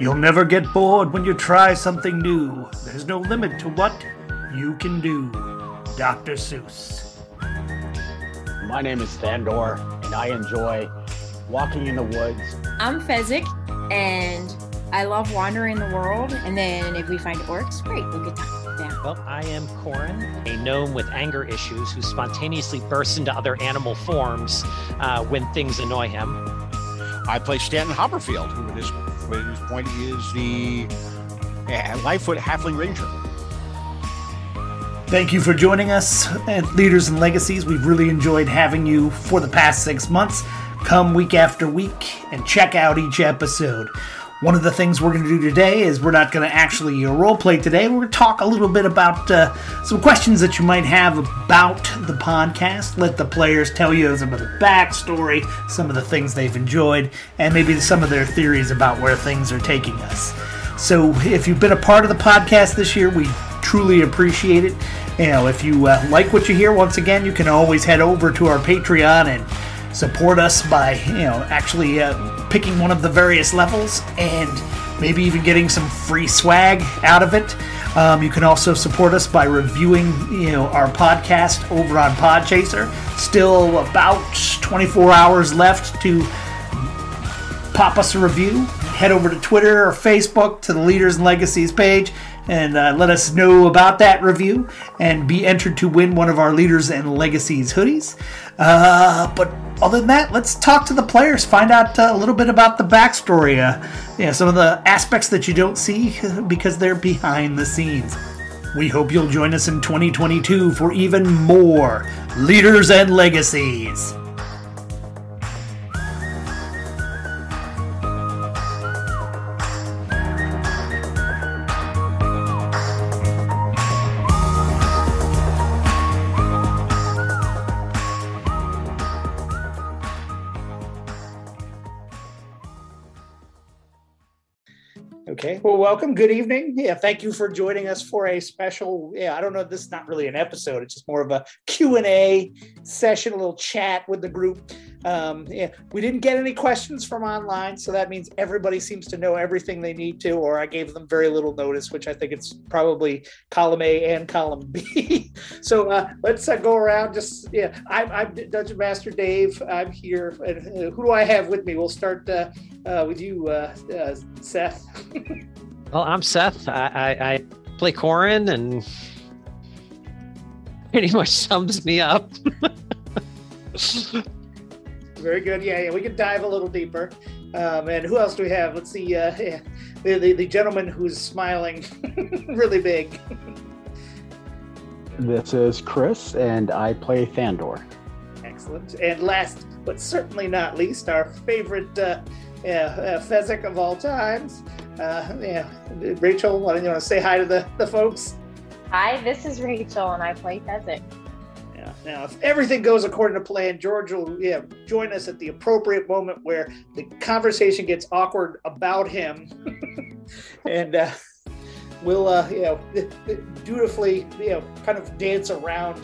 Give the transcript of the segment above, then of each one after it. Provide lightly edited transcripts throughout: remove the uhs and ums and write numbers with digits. You'll never get bored when you try something new. There's no limit to what you can do. Dr. Seuss. My name is Thandor, and I enjoy walking in the woods. I'm Fezzik, and I love wandering the world. And then if we find orcs, great, we'll get time. Well, I am Corrin, a gnome with anger issues who spontaneously bursts into other animal forms when things annoy him. I play Stanton Hopperfield, who at this point is the Lifefoot Halfling Ranger. Thank you for joining us at Leaders and Legacies. We've really enjoyed having you for the past 6 months. Come week after week and check out each episode. One of the things we're going to do today is we're not going to actually roleplay today. We're going to talk a little bit about some questions that you might have about the podcast. Let the players tell you some of the backstory, some of the things they've enjoyed, and maybe some of their theories about where things are taking us. So if you've been a part of the podcast this year, we truly appreciate it. You know, if you like what you hear, once again, you can always head over to our Patreon and support us by, actually picking one of the various levels and maybe even getting some free swag out of it. You can also support us by reviewing, our podcast over on Podchaser. Still about 24 hours left to pop us a review. Head over to Twitter or Facebook to the Leaders and Legacies page and let us know about that review and be entered to win one of our Leaders and Legacies hoodies. But other than that, let's talk to the players, find out a little bit about the backstory, some of the aspects that you don't see because they're behind the scenes. We hope you'll join us in 2022 for even more Leaders and Legacies. Okay. Well, welcome. Good evening. Yeah, thank you for joining us for a special. I don't know. This is not really an episode. It's just more of a Q&A session, a little chat with the group. We didn't get any questions from online, so that means everybody seems to know everything they need to, or I gave them very little notice, which I think it's probably column A and column B. So let's go around. I'm Dungeon Master Dave. I'm here. And who do I have with me? We'll start with you, Seth. Well, I'm Seth. I play Corrin, and pretty much sums me up. Very good. Yeah, we can dive a little deeper. And who else do we have? Let's see. The gentleman who's smiling really big. This is Chris, and I play Thandor. Excellent. And last, but certainly not least, our favorite Fezzik of all times. Rachel, why don't you want to say hi to the folks? Hi, this is Rachel, and I play Fezzik. Now, if everything goes according to plan, George will join us at the appropriate moment where the conversation gets awkward about him, and we'll dutifully kind of dance around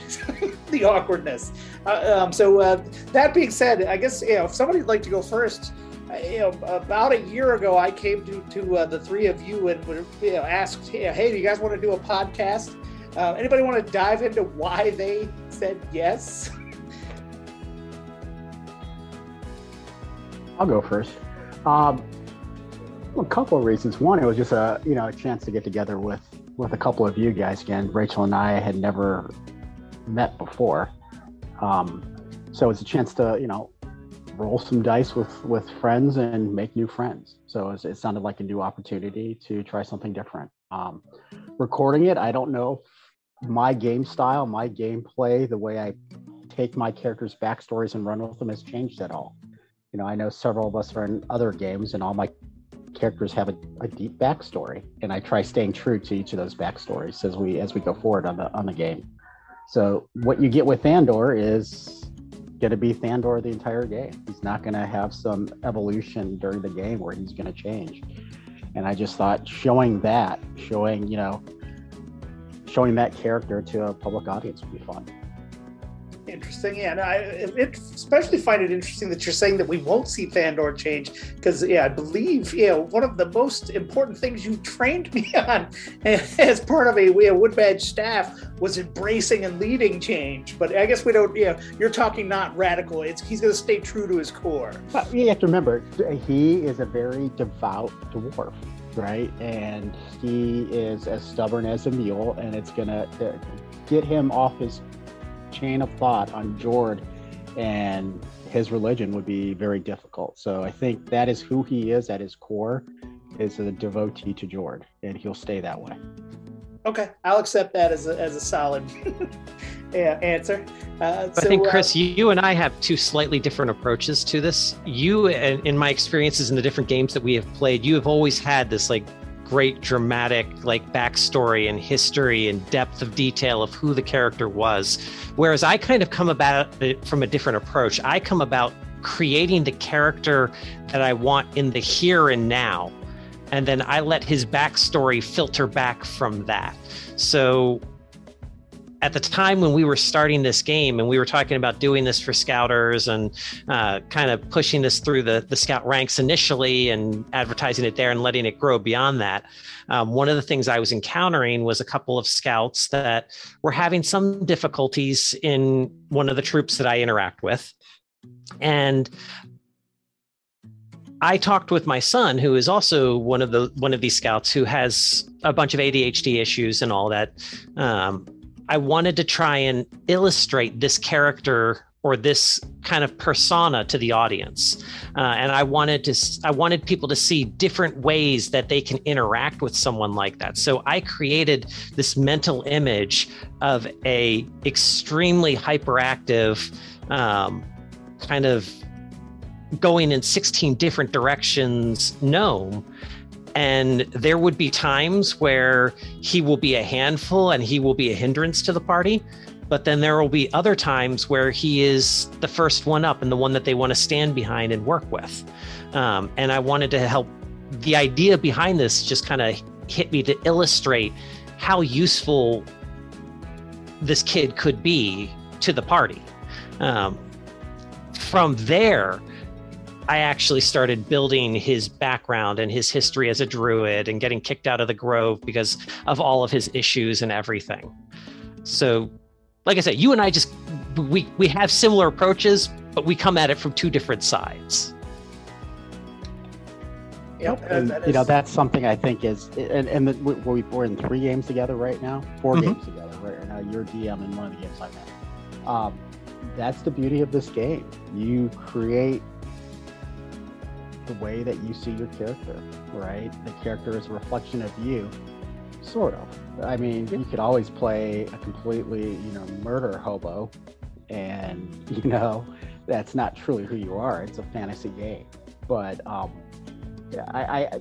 the awkwardness. That being said, I guess if somebody'd like to go first. About a year ago, I came to the three of you and asked, "Hey, do you guys want to do a podcast? Anybody want to dive into why they said yes?" I'll go first. A couple of reasons. One, it was just a chance to get together with a couple of you guys again. Rachel and I had never met before, so it's a chance to roll some dice with friends and make new friends. So it sounded like a new opportunity to try something different. Recording it, I don't know my game style, my gameplay, the way I take my characters' backstories and run with them has changed at all. I know several of us are in other games and all my characters have a deep backstory, and I try staying true to each of those backstories as we go forward on the game. So what you get with Thandor is going to be Thandor the entire game. He's not going to have some evolution during the game where he's going to change. And I just thought showing that character to a public audience would be fun. Interesting, yeah. No, I especially find it interesting that you're saying that we won't see Thandor change, because, yeah, I believe, you know, one of the most important things you trained me on as part of a Wood Badge staff was embracing and leading change. But I guess we don't, you know, you're talking not radical. It's, he's going to stay true to his core. But you have to remember, he is a very devout dwarf, right? And he is as stubborn as a mule, and it's going to get him off his chain of thought on Jord and his religion would be very difficult. So I think that is who he is at his core, is a devotee to Jord, and he'll stay that way. Okay, I'll accept that as a solid answer. I think, Chris, you and I have two slightly different approaches to this. You, in my experiences in the different games that we have played, you have always had this like great dramatic like backstory and history and depth of detail of who the character was, whereas I kind of come about it from a different approach. I come about creating the character that I want in the here and now, and then I let his backstory filter back from that. So at the time when we were starting this game and we were talking about doing this for scouters and kind of pushing this through the scout ranks initially and advertising it there and letting it grow beyond that, one of the things I was encountering was a couple of scouts that were having some difficulties in one of the troops that I interact with. And I talked with my son, who is also one of these scouts who has a bunch of ADHD issues and all that. I wanted to try and illustrate this character or this kind of persona to the audience. And I wanted people to see different ways that they can interact with someone like that. So I created this mental image of a extremely hyperactive, kind of going in 16 different directions gnome. And there would be times where he will be a handful and he will be a hindrance to the party. But then there will be other times where he is the first one up and the one that they want to stand behind and work with. And I wanted to help. The idea behind this just kind of hit me to illustrate how useful this kid could be to the party. From there, I actually started building his background and his history as a druid and getting kicked out of the grove because of all of his issues and everything. So, like I said, you and I just, we have similar approaches, but we come at it from two different sides. Yep. And, you know, that's something I think is, and we're in three games together right now, four mm-hmm. games together right now, you're DM in one of the games I'm in. That's the beauty of this game. You create the way that you see your character, right? The character is a reflection of you, sort of. I mean, you could always play a completely, you know, murder hobo, and, you know, that's not truly who you are. It's a fantasy game. But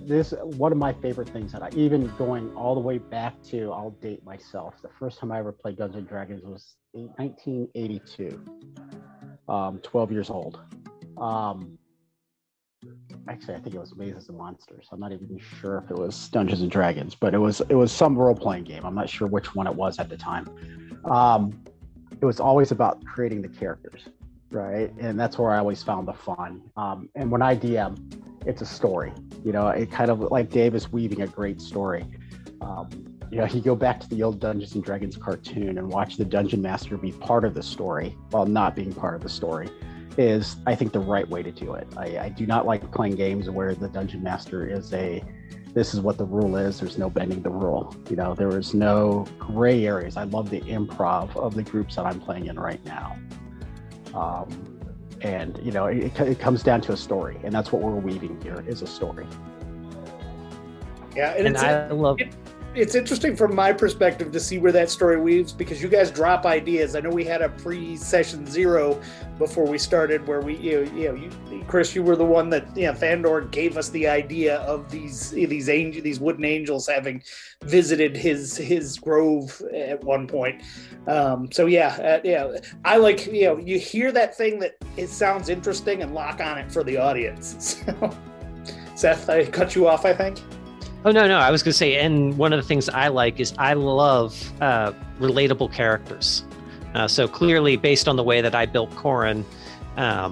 this one of my favorite things that I, even going all the way back to, I'll date myself. The first time I ever played Dungeons and Dragons was 1982, 12 years old. Actually, I think it was Mazes and Monsters. I'm not even sure if it was Dungeons and Dragons, but it was some role-playing game. I'm not sure which one it was at the time. It was always about creating the characters, right? And that's where I always found the fun. And when I DM, it's a story. You know, it kind of like Dave is weaving a great story. You know, you go back to the old Dungeons and Dragons cartoon and watch the Dungeon Master be part of the story while not being part of the story. Is I think the right way to do it. I do not like playing games where the Dungeon Master is this is what the rule is, there's no bending the rule. You know, there is no gray areas. I love the improv of the groups that I'm playing in right now. And you know, it comes down to a story, and that's what we're weaving here, is a story. Yeah, and I love it. It's interesting from my perspective to see where that story weaves, because you guys drop ideas. I know we had a pre-session zero before we started where we, you, Chris, you were the one that, you know, Thandor gave us the idea of these wooden angels having visited his grove at one point. So yeah, I like, you know, you hear that thing that it sounds interesting and lock on it for the audience. So, Seth, I cut you off, I think. Oh, no, I was going to say, and one of the things I like is I love relatable characters. So clearly, based on the way that I built Corrin, I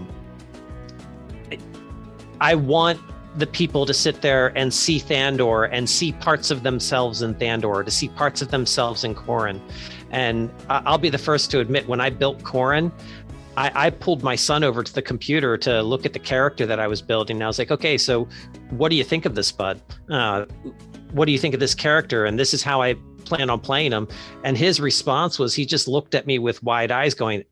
want the people to sit there and see Thandor and see parts of themselves in Thandor, to see parts of themselves in Corrin. And I'll be the first to admit, when I built Corrin, I pulled my son over to the computer to look at the character that I was building. And I was like, okay, so what do you think of this, bud? What do you think of this character? And this is how I plan on playing him. And his response was, he just looked at me with wide eyes going,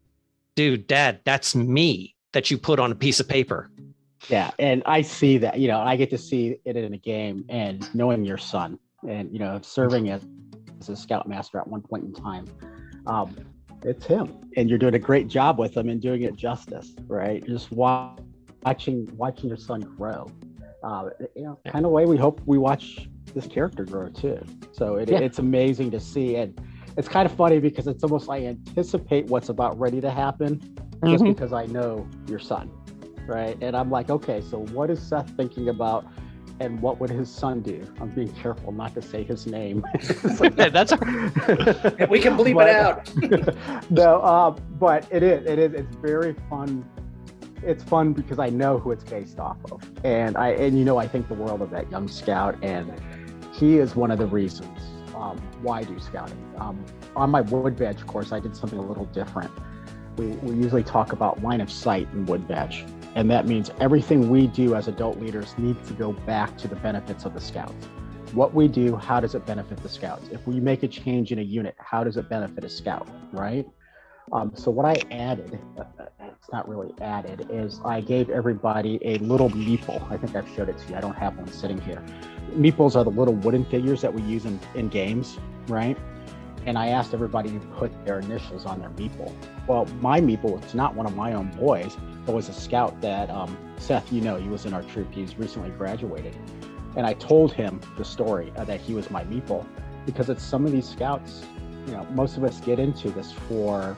dude, Dad, that's me that you put on a piece of paper. Yeah. And I see that, I get to see it in a game, and knowing your son and, serving as a scoutmaster at one point in time, it's him, and you're doing a great job with him and doing it justice, right? Just watching your son grow, kind of way we hope we watch this character grow too. So it's amazing to see, and it's kind of funny because it's almost like I anticipate what's about ready to happen, just because I know your son, right? And I'm like, okay, so what is Seth thinking about? And what would his son do? I'm being careful not to say his name. We can bleep it out. But it is. It's very fun. It's fun because I know who it's based off of, and I think the world of that young scout, and he is one of the reasons why I do scouting. On my wood badge course, I did something a little different. We usually talk about line of sight in wood badge. And that means everything we do as adult leaders needs to go back to the benefits of the scouts. What we do, how does it benefit the scouts? If we make a change in a unit, how does it benefit a scout, right? So what I added, it's not really added, is I gave everybody a little meeple. I think I've showed it to you. I don't have one sitting here. Meeples are the little wooden figures that we use in games, right? And I asked everybody to put their initials on their meeple. Well, my meeple, it's not one of my own boys. It was a scout that, Seth, he was in our troop. He's recently graduated. And I told him the story that he was my meeple, because it's some of these scouts, most of us get into this for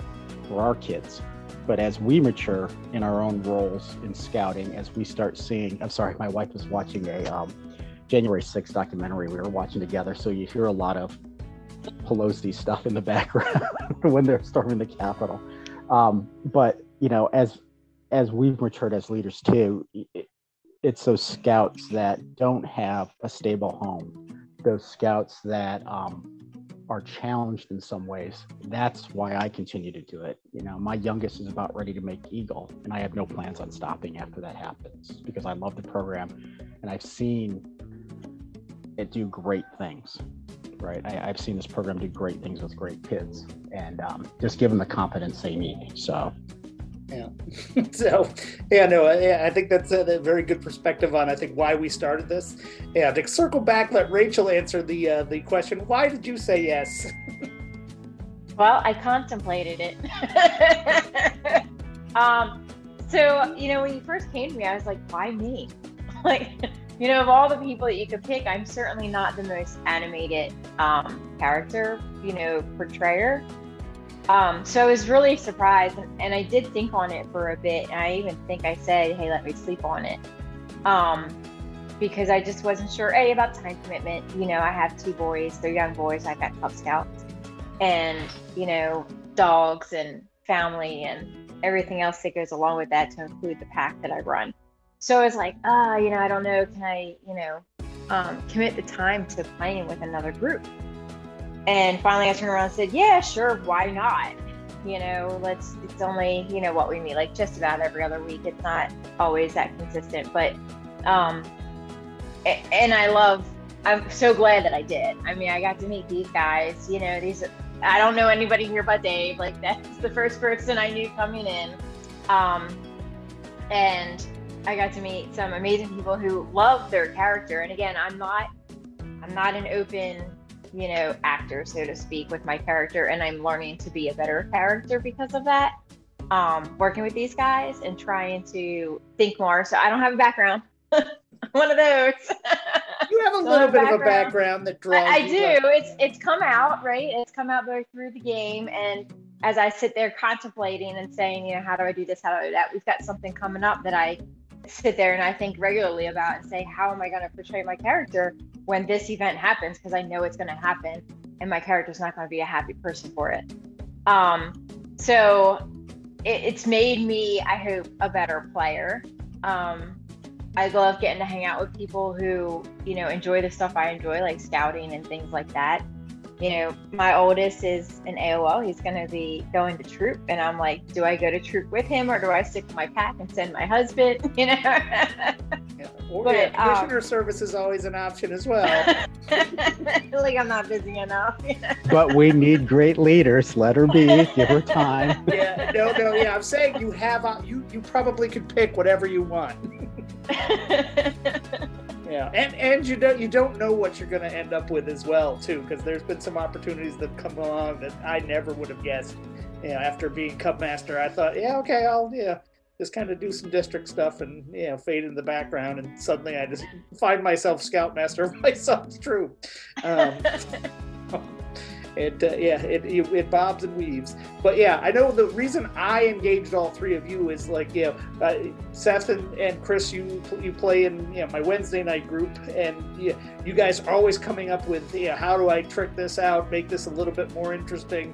our kids. But as we mature in our own roles in scouting, as we start seeing, I'm sorry, my wife was watching a January 6th documentary we were watching together. So you hear a lot of Pelosi stuff in the background when they're storming the Capitol. But as we've matured as leaders too, it's those scouts that don't have a stable home, those scouts that are challenged in some ways. That's why I continue to do it. My youngest is about ready to make Eagle, and I have no plans on stopping after that happens, because I love the program and I've seen it do great things. Right, I've seen this program do great things with great kids, and just give them the confidence they need. So, yeah, I think that's a very good perspective on, I think, why we started this. Yeah, to circle back, let Rachel answer the question: why did you say yes? Well, I contemplated it. So when you first came to me, I was like, why me? Of all the people that you could pick, I'm certainly not the most animated character, portrayer. So I was really surprised, and I did think on it for a bit, and I even think I said, hey, let me sleep on it. Because I just wasn't sure, A, about time commitment. I have two boys, they're young boys, I've got Cub Scouts, and, dogs and family and everything else that goes along with that, to include the pack that I run. So I was like, I don't know, can I, commit the time to playing with another group? And finally I turned around and said, yeah, sure, why not? It's only, what we meet, like just about every other week. It's not always that consistent, but, and I'm so glad that I did. I mean, I got to meet these guys, I don't know anybody here but Dave, like that's the first person I knew coming in. And I got to meet some amazing people who love their character. And again, I'm not an open, actor, so to speak, with my character. And I'm learning to be a better character because of that, working with these guys and trying to think more. So I don't have a background. One of those. You have a little bit of a background that draws. I do. Up. It's come out, right? It's come out both through the game. And as I sit there contemplating and saying, how do I do this? How do I do that? We've got something coming up that I sit there and I think regularly about and say, how am I going to portray my character when this event happens? Because I know it's going to happen and my character's not going to be a happy person for it. So it's made me, I hope, a better player. I love getting to hang out with people who, you know, enjoy the stuff I enjoy, like scouting and things like that. You know, my oldest is in AOL. He's going to be going to troop. And I'm like, do I go to troop with him or do I stick to my pack and send my husband? You know? Yeah. Well, but, yeah, commissioner service is always an option as well. Like, I'm not busy enough. You know? But we need great leaders. Let her be. Give her time. Yeah. No. Yeah. I'm saying you have, you probably could pick whatever you want. Yeah, and you don't know what you're going to end up with as well too, because there's been some opportunities that come along that I never would have guessed. Yeah, after being cup master, I thought, yeah, okay, I'll just kind of do some district stuff and fade in the background, and suddenly I just find myself scoutmaster of myself. True. It bobs and weaves. But yeah, I know the reason I engaged all three of you is like, Seth and Chris, you play in my Wednesday night group, and you guys are always coming up with, how do I trick this out, make this a little bit more interesting,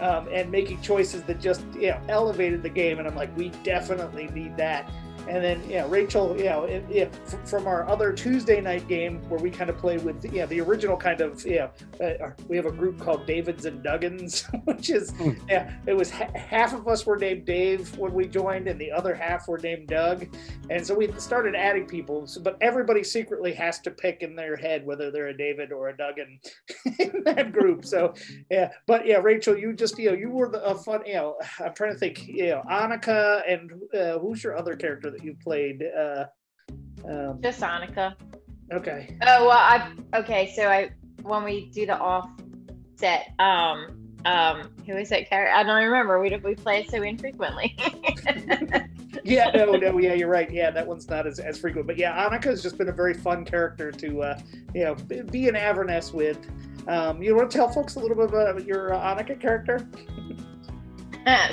and making choices that just, elevated the game. And I'm like, we definitely need that. And then, Rachel, from our other Tuesday night game where we kind of play with, the original kind of, we have a group called Davids and Duggins, which is, it was half of us were named Dave when we joined and the other half were named Doug. And so we started adding people, but everybody secretly has to pick in their head whether they're a David or a Duggan in that group. So, Rachel, you just, you were a fun, I'm trying to think, Annika and who's your other character that you played? Just Annika. Okay. Oh, well, when we do the offset, who is that character? I don't remember. We play it so infrequently. Yeah, you're right. Yeah, that one's not as frequent. But yeah, Annika's just been a very fun character to, be an Avernus with. You want to tell folks a little bit about your Annika character?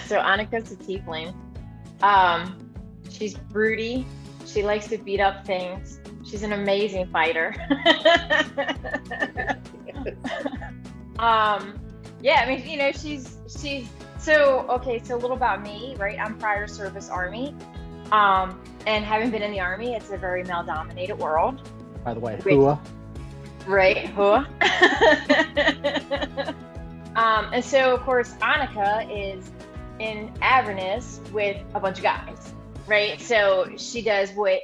So Annika's a tiefling. She's broody. She likes to beat up things. She's an amazing fighter. She's so okay. So a little about me, right? I'm prior service Army, and having been in the Army, it's a very male-dominated world. By the way, HUA. Right, HUA. And so of course Annika is in Avernus with a bunch of guys. Right, so she does what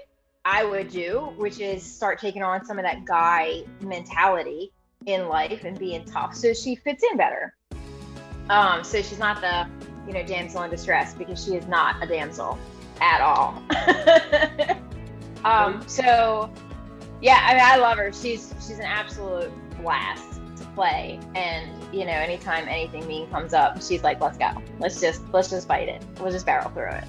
I would do, which is start taking on some of that guy mentality in life and being tough, so she fits in better. So she's not the, damsel in distress, because she is not a damsel at all. I love her. She's an absolute blast to play, and anytime anything mean comes up, she's like, "Let's go. Let's just fight it. We'll just barrel through it."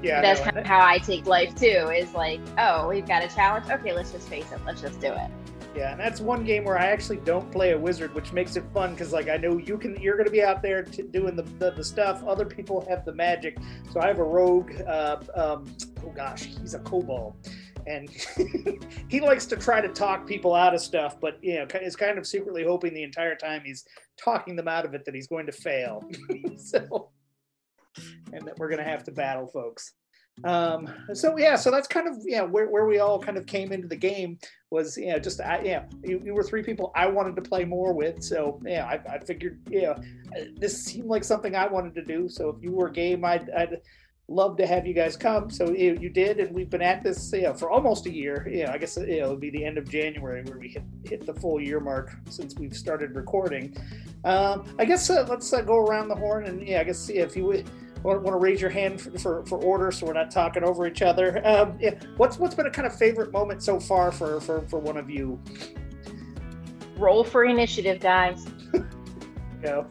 Yeah, that's kind of how I take life too, is like, oh, we've got a challenge. Okay, let's just face it. Let's just do it. Yeah, and that's one game where I actually don't play a wizard, which makes it fun because, like, I know you're going to be out there doing the stuff. Other people have the magic. So I have a rogue. He's a kobold. And he likes to try to talk people out of stuff, but is kind of secretly hoping the entire time he's talking them out of it that he's going to fail. So... and that we're going to have to battle folks. So that's kind of where we all kind of came into the game was you were three people I wanted to play more with, so I figured this seemed like something I wanted to do. So if you were game, I'd love to have you guys come. So you did, and we've been at this for almost a year. I guess it'll be the end of January where we hit the full year mark since we've started recording. I guess let's go around the horn, and if you would want to raise your hand for order, so we're not talking over each other. What's been a kind of favorite moment so far for one of you? Roll for initiative, guys. Go.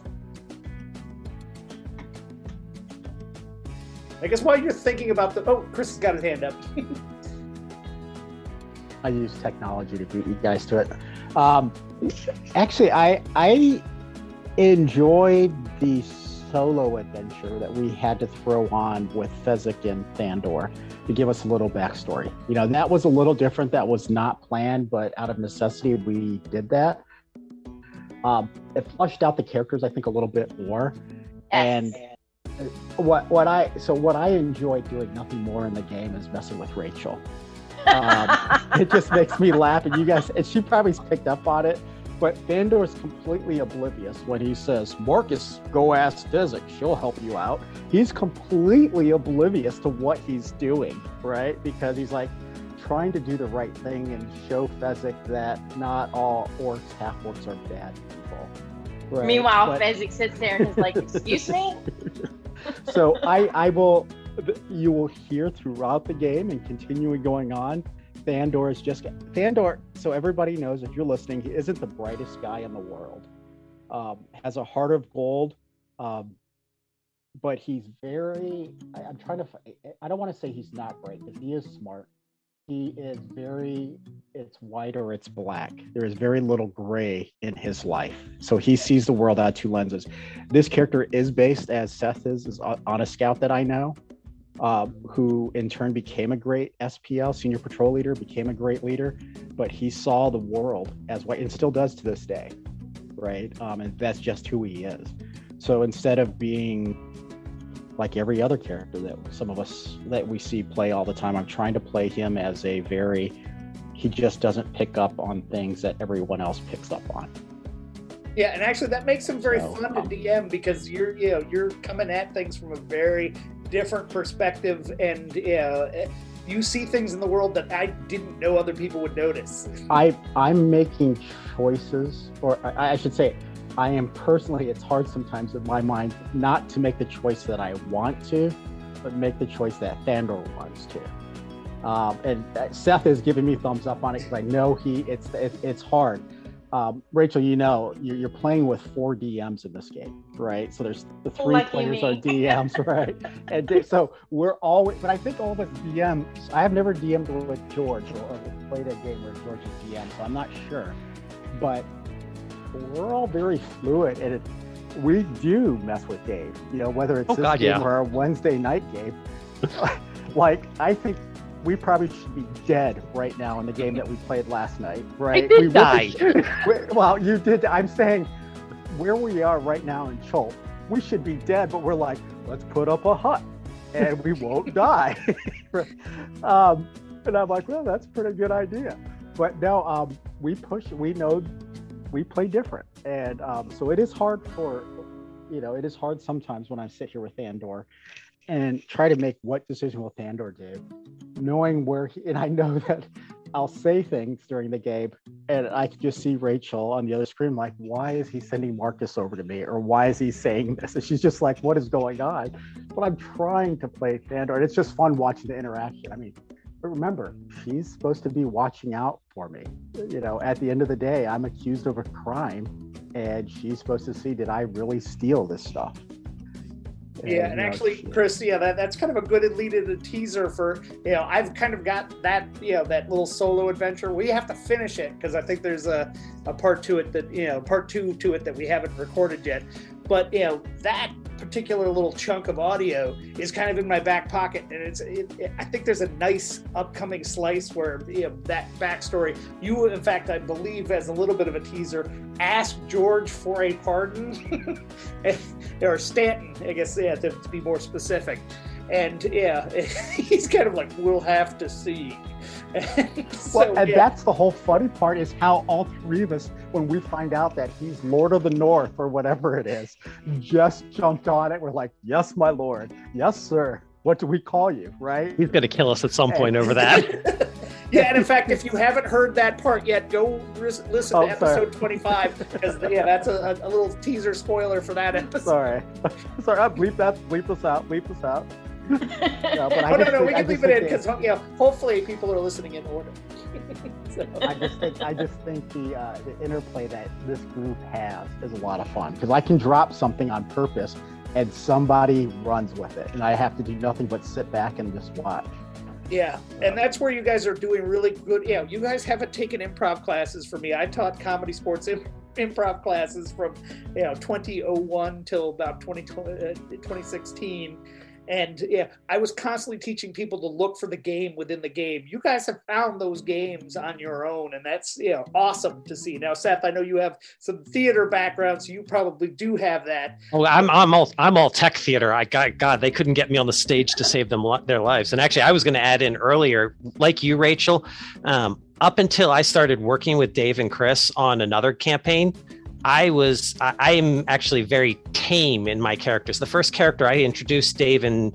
I guess while you're thinking about Chris has got his hand up. I use technology to beat you guys to it. Actually, I enjoyed the solo adventure that we had to throw on with Fezzik and Thandor to give us a little backstory. That was a little different. That was not planned, but out of necessity, we did that. It flushed out the characters, I think, a little bit more. Yes. And what I enjoy doing nothing more in the game is messing with Rachel. It just makes me laugh, and you guys, and she probably picked up on it. But Thandor is completely oblivious when he says, "Marcus, go ask Fezzik. She'll help you out." He's completely oblivious to what he's doing, right? Because he's like trying to do the right thing and show Fezzik that not all orcs, half-orcs are bad people. Right? Meanwhile, but Fezzik sits there and is like, "Excuse me?" So you will hear throughout the game and continuing going on, Thandor is just Thandor. So everybody knows, if you're listening, he isn't the brightest guy in the world. Has a heart of gold, but he's very. I'm trying to. I don't want to say he's not bright, because he is smart. He is very. It's white or it's black. There is very little gray in his life. So he sees the world out of two lenses. This character is based, as Seth is on a scout that I know. Who in turn became a great SPL, senior patrol leader, became a great leader, but he saw the world as white and still does to this day, right? And that's just who he is. So instead of being like every other character that some of us that we see play all the time, I'm trying to play him as a he just doesn't pick up on things that everyone else picks up on. Yeah, and actually that makes him very fun to DM, because you're coming at things from a very different perspective, and you see things in the world that I didn't know other people would notice. I'm making choices, or I should say, I am personally, it's hard sometimes in my mind not to make the choice that I want to, but make the choice that Thandor wants to. And Seth is giving me thumbs up on it, because I know it's hard. Rachel, you're playing with 4 DMs in this game, right? So there's the 3 players are DMs, right? And so we're always, but I think all of us DMs, I have never DM'd with George or played a game where George is DM, so I'm not sure. But we're all very fluid, and we do mess with Dave, whether it's this game or our Wednesday night game. Like, I think we probably should be dead right now in the game that we played last night, right? I did die. Well, you did. I'm saying where we are right now in Chult, we should be dead, but we're like, let's put up a hut and we won't die. Right? And I'm like, well, that's a pretty good idea. But no, we play different. And so it is hard sometimes when I sit here with Thandor and try to make what decision will Thandor do, knowing where and I know that I'll say things during the game, and I can just see Rachel on the other screen like, why is he sending Marcus over to me, or why is he saying this? And she's just like, what is going on? But I'm trying to play Thandor, and it's just fun watching the interaction. I mean, but remember, she's supposed to be watching out for me. At the end of the day, I'm accused of a crime, and she's supposed to see, did I really steal this stuff? Yeah, and actually, Chris, that's kind of a good lead into the teaser for, I've kind of got that, that little solo adventure. We have to finish it, because I think there's a part to it that, part 2 to it that we haven't recorded yet. But, that particular little chunk of audio is kind of in my back pocket, and I think there's a nice upcoming slice where that backstory, in fact, I believe, as a little bit of a teaser, asked George for a pardon, or Stanton, I guess, to be more specific, and he's kind of like, we'll have to see. And that's the whole funny part, is how all 3 of us, when we find out that he's Lord of the North or whatever it is, just jumped on it. We're like, yes, my lord. Yes, sir. What do we call you, right? He's going to kill us at some point over that. Yeah, and in fact, if you haven't heard that part yet, go listen to episode 25, because that's a little teaser spoiler for that episode. Sorry, I'll bleep this out. We can leave it in, because hopefully people are listening in order. I just think the interplay that this group has is a lot of fun, because I can drop something on purpose and somebody runs with it, and I have to do nothing but sit back and just watch. Yeah, and that's where you guys are doing really good. You guys haven't taken improv classes for me. I taught comedy sports improv classes from 2001 till about 2016. And yeah, I was constantly teaching people to look for the game within the game. You guys have found those games on your own, and that's, you know, awesome to see. Now, Seth, I know you have some theater background, so you probably do have that. Oh, I'm all tech theater. God, they couldn't get me on the stage to save them their lives. And actually, I was going to add in earlier, like you, Rachel, up until I started working with Dave and Chris on another campaign, I am actually very tame in my characters. The first character I introduced Dave and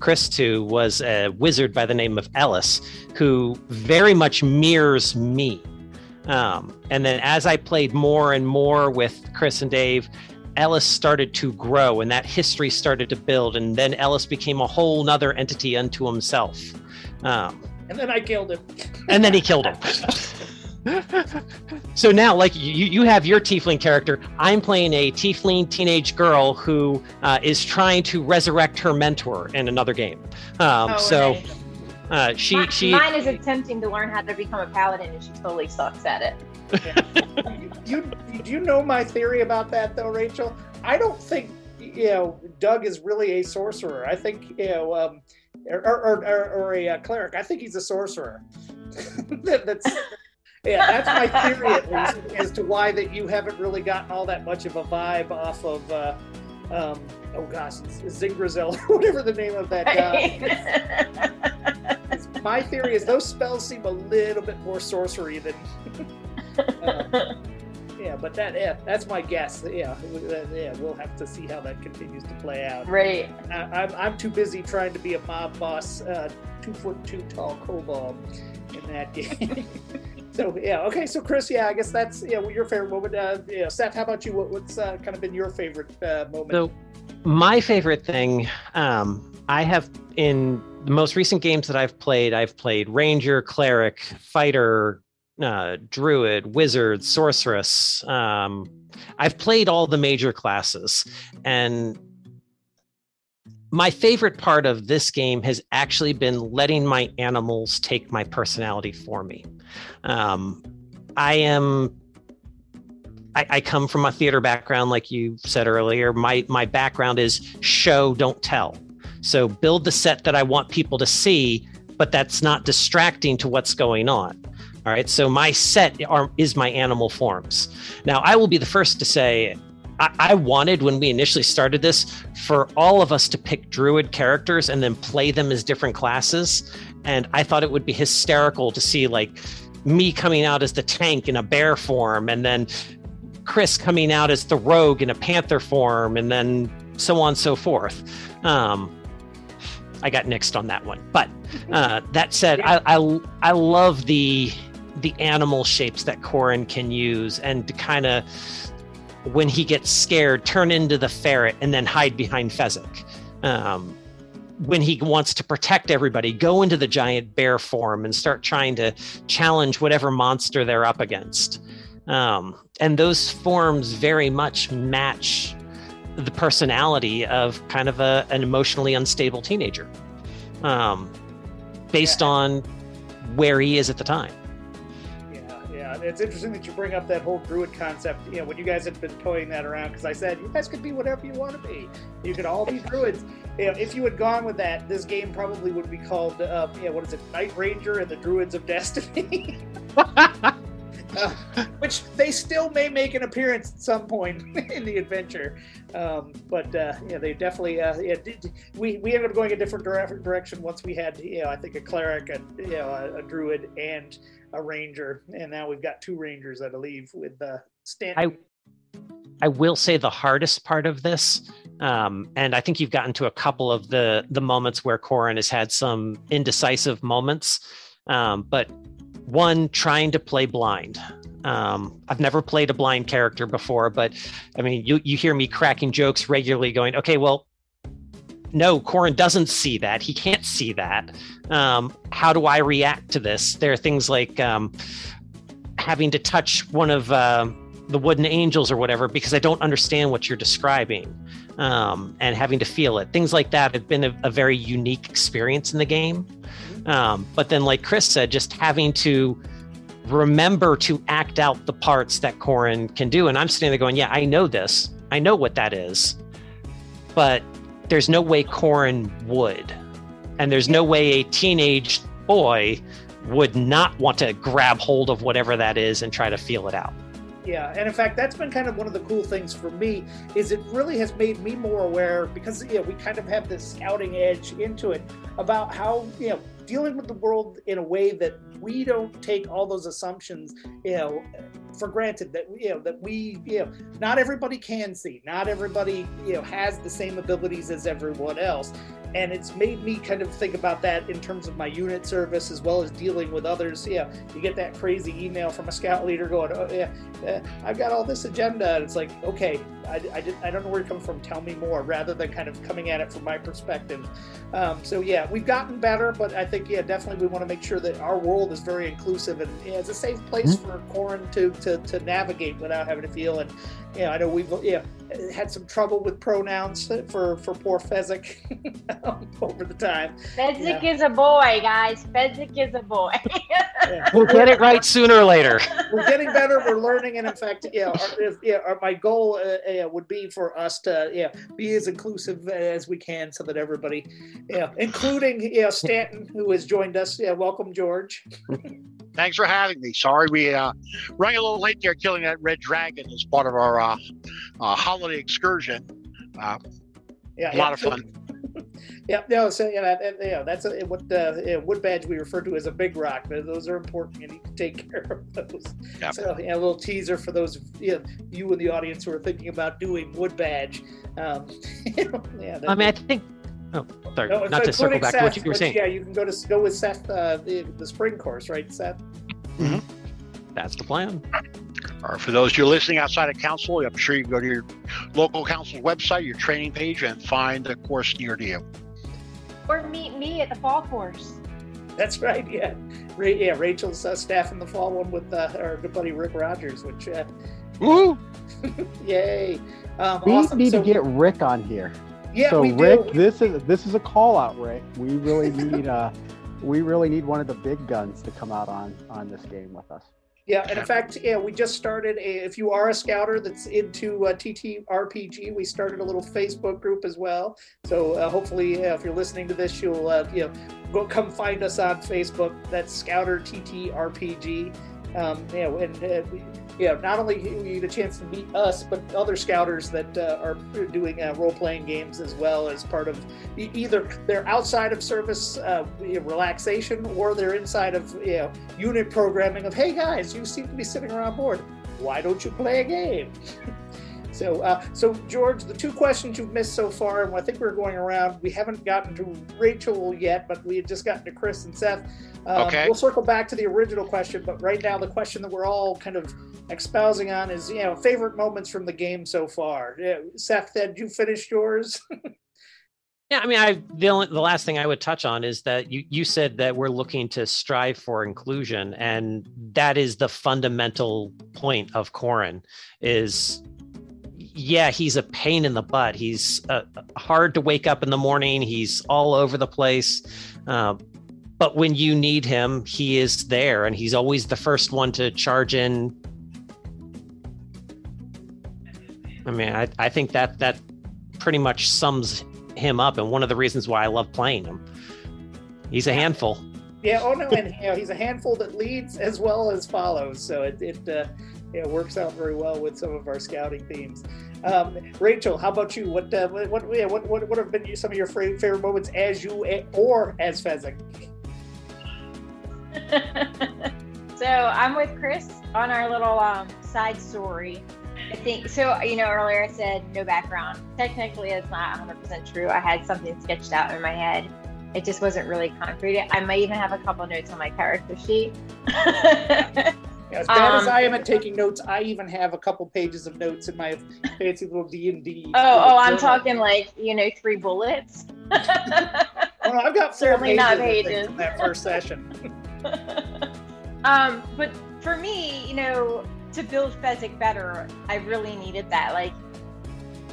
Chris to was a wizard by the name of Ellis, who very much mirrors me. And then as I played more and more with Chris and Dave, Ellis started to grow and that history started to build. And then Ellis became a whole nother entity unto himself. And then I killed him. And then he killed him. So now, like, you have your tiefling character. I'm playing a tiefling teenage girl who is trying to resurrect her mentor in another game. Mine is attempting to learn how to become a paladin, and she totally sucks at it. Yeah. you know my theory about that, though, Rachel? I don't think, you know, Doug is really a sorcerer. I think, you know, or a cleric. I think he's a sorcerer. That's... Yeah, that's my theory, at least, as to why that you haven't really gotten all that much of a vibe off of, Zingrazel, whatever the name of that guy is. My theory is those spells seem a little bit more sorcery than... that's my guess. Yeah, we'll have to see how that continues to play out. Right. I'm too busy trying to be a mob boss, 2-foot-2-tall kobold in that game. So yeah, okay. So Chris, yeah, I guess that's your favorite moment. Seth, how about you? What's kind of been your favorite moment? So my favorite thing, I have in the most recent games that I've played Ranger, Cleric, Fighter, Druid, Wizard, Sorceress. I've played all the major classes, and my favorite part of this game has actually been letting my animals take my personality for me. I come from a theater background, like you said earlier. My background is show, don't tell. So build the set that I want people to see, but that's not distracting to what's going on. All right. So my set is my animal forms. Now, I will be the first to say, I wanted, when we initially started this, for all of us to pick druid characters and then play them as different classes. And I thought it would be hysterical to see, like, me coming out as the tank in a bear form, and then Chris coming out as the rogue in a panther form, and then so on and so forth. I got nixed on that one. But that said, I love the animal shapes that Corrin can use, and to kind of, when he gets scared, turn into the ferret and then hide behind Fezzik. When he wants to protect everybody, go into the giant bear form and start trying to challenge whatever monster they're up against. And those forms very much match the personality of kind of an emotionally unstable teenager, based on where he is at the time. It's interesting that you bring up that whole druid concept, you know, when you guys had been toying that around, because I said, you guys could be whatever you want to be. You could all be druids. You know, if you had gone with that, this game probably would be called, Night Ranger and the Druids of Destiny? Which they still may make an appearance at some point in the adventure. They definitely, we ended up going a different direction once we had, I think a cleric, a druid, and a ranger, and now we've got two rangers, I believe, with Stanton. I will say the hardest part of this, and I think you've gotten to a couple of the moments where Corrin has had some indecisive moments, but one, trying to play blind. I've never played a blind character before, but I mean, you hear me cracking jokes regularly going, okay, well, no, Corrin doesn't see that. He can't see that. How do I react to this? There are things like having to touch one of the wooden angels or whatever, because I don't understand what you're describing, and having to feel it. Things like that have been a very unique experience in the game. But then, like Chris said, just having to remember to act out the parts that Corrin can do. And I'm sitting there going, yeah, I know this. I know what that is. But there's no way Corrin would. And there's no way a teenage boy would not want to grab hold of whatever that is and try to feel it out. Yeah, and in fact, that's been kind of one of the cool things for me, is it really has made me more aware, because we kind of have this scouting edge into it, about how, dealing with the world in a way that we don't take all those assumptions, for granted, that, that we, not everybody can see, not everybody, has the same abilities as everyone else. And it's made me kind of think about that in terms of my unit service, as well as dealing with others. Yeah, you get that crazy email from a scout leader going, "Oh yeah, I've got all this agenda," and it's like, okay, I don't know where you're coming from. Tell me more, rather than kind of coming at it from my perspective. So yeah, we've gotten better, but I think definitely we want to make sure that our world is very inclusive and it's a safe place for Corrin to navigate without having to feel. And I know we've had some trouble with pronouns for poor Fezzik over the time. Fezzik is a boy, guys. Fezzik is a boy. We'll get it right sooner or later. We're getting better. We're learning, and in fact, my goal would be for us to be as inclusive as we can, so that everybody, including Stanton, who has joined us. Yeah, welcome, George. Thanks for having me. Sorry we running a little late there, killing that red dragon as part of our holiday excursion. A lot of fun. Yeah, no, so that's what Wood Badge we refer to as a big rock. Those are important, and you need to take care of those. Yep. So a little teaser for those you in the audience who are thinking about doing Wood Badge. I think. Oh, sorry, no, not to circle back Seth, to what you were saying. Yeah, you can go with Seth, the spring course, right, Seth? Mm-hmm. That's the plan. Or for those of you listening outside of council, I'm sure you can go to your local council's website, your training page, and find a course near to you. Or meet me at the fall course. That's right, yeah. Rachel's staffing the fall one with our good buddy Rick Rogers, which... Woo! Yay! We awesome. Need so, to get Rick on here. Yeah, so Rick, this is a call out, Rick. We really need one of the big guns to come out on this game with us. Yeah, and in fact, we just started, if you are a scouter that's into TTRPG, we started a little Facebook group as well. So hopefully, if you're listening to this, you'll go come find us on Facebook. That's Scouter TTRPG. Not only you get a chance to meet us, but other scouters that are doing role-playing games as well, as part of either they're outside of service relaxation, or they're inside of unit programming of, hey guys, you seem to be sitting around bored. Why don't you play a game? So George, the two questions you've missed so far, and I think we're going around. We haven't gotten to Rachel yet, but we had just gotten to Chris and Seth. We'll circle back to the original question, but right now the question that we're all kind of expousing on is, favorite moments from the game so far. Seth, did you finish yours? Yeah, I mean, the last thing I would touch on is that you said that we're looking to strive for inclusion, and that is the fundamental point of Corrin is... Yeah, he's a pain in the butt. He's hard to wake up in the morning. He's all over the place. But when you need him, he is there. And he's always the first one to charge in. I mean, I think that pretty much sums him up. And one of the reasons why I love playing him. He's a handful. Yeah, he's a handful that leads as well as follows. So it works out very well with some of our scouting themes. Rachel, how about you? What have been some of your favorite moments as you or as Fezzik? So I'm with Chris on our little side story. I think so. Earlier I said no background. Technically, it's not 100% true. I had something sketched out in my head. It just wasn't really concrete. I might even have a couple notes on my character sheet. As bad as I am at taking notes, I even have a couple pages of notes in my fancy little D&D. Oh, I'm talking 3 bullets. Well, I've got 4 certainly pages, not pages. In that first session. But for me, to build Fezzik better, I really needed that.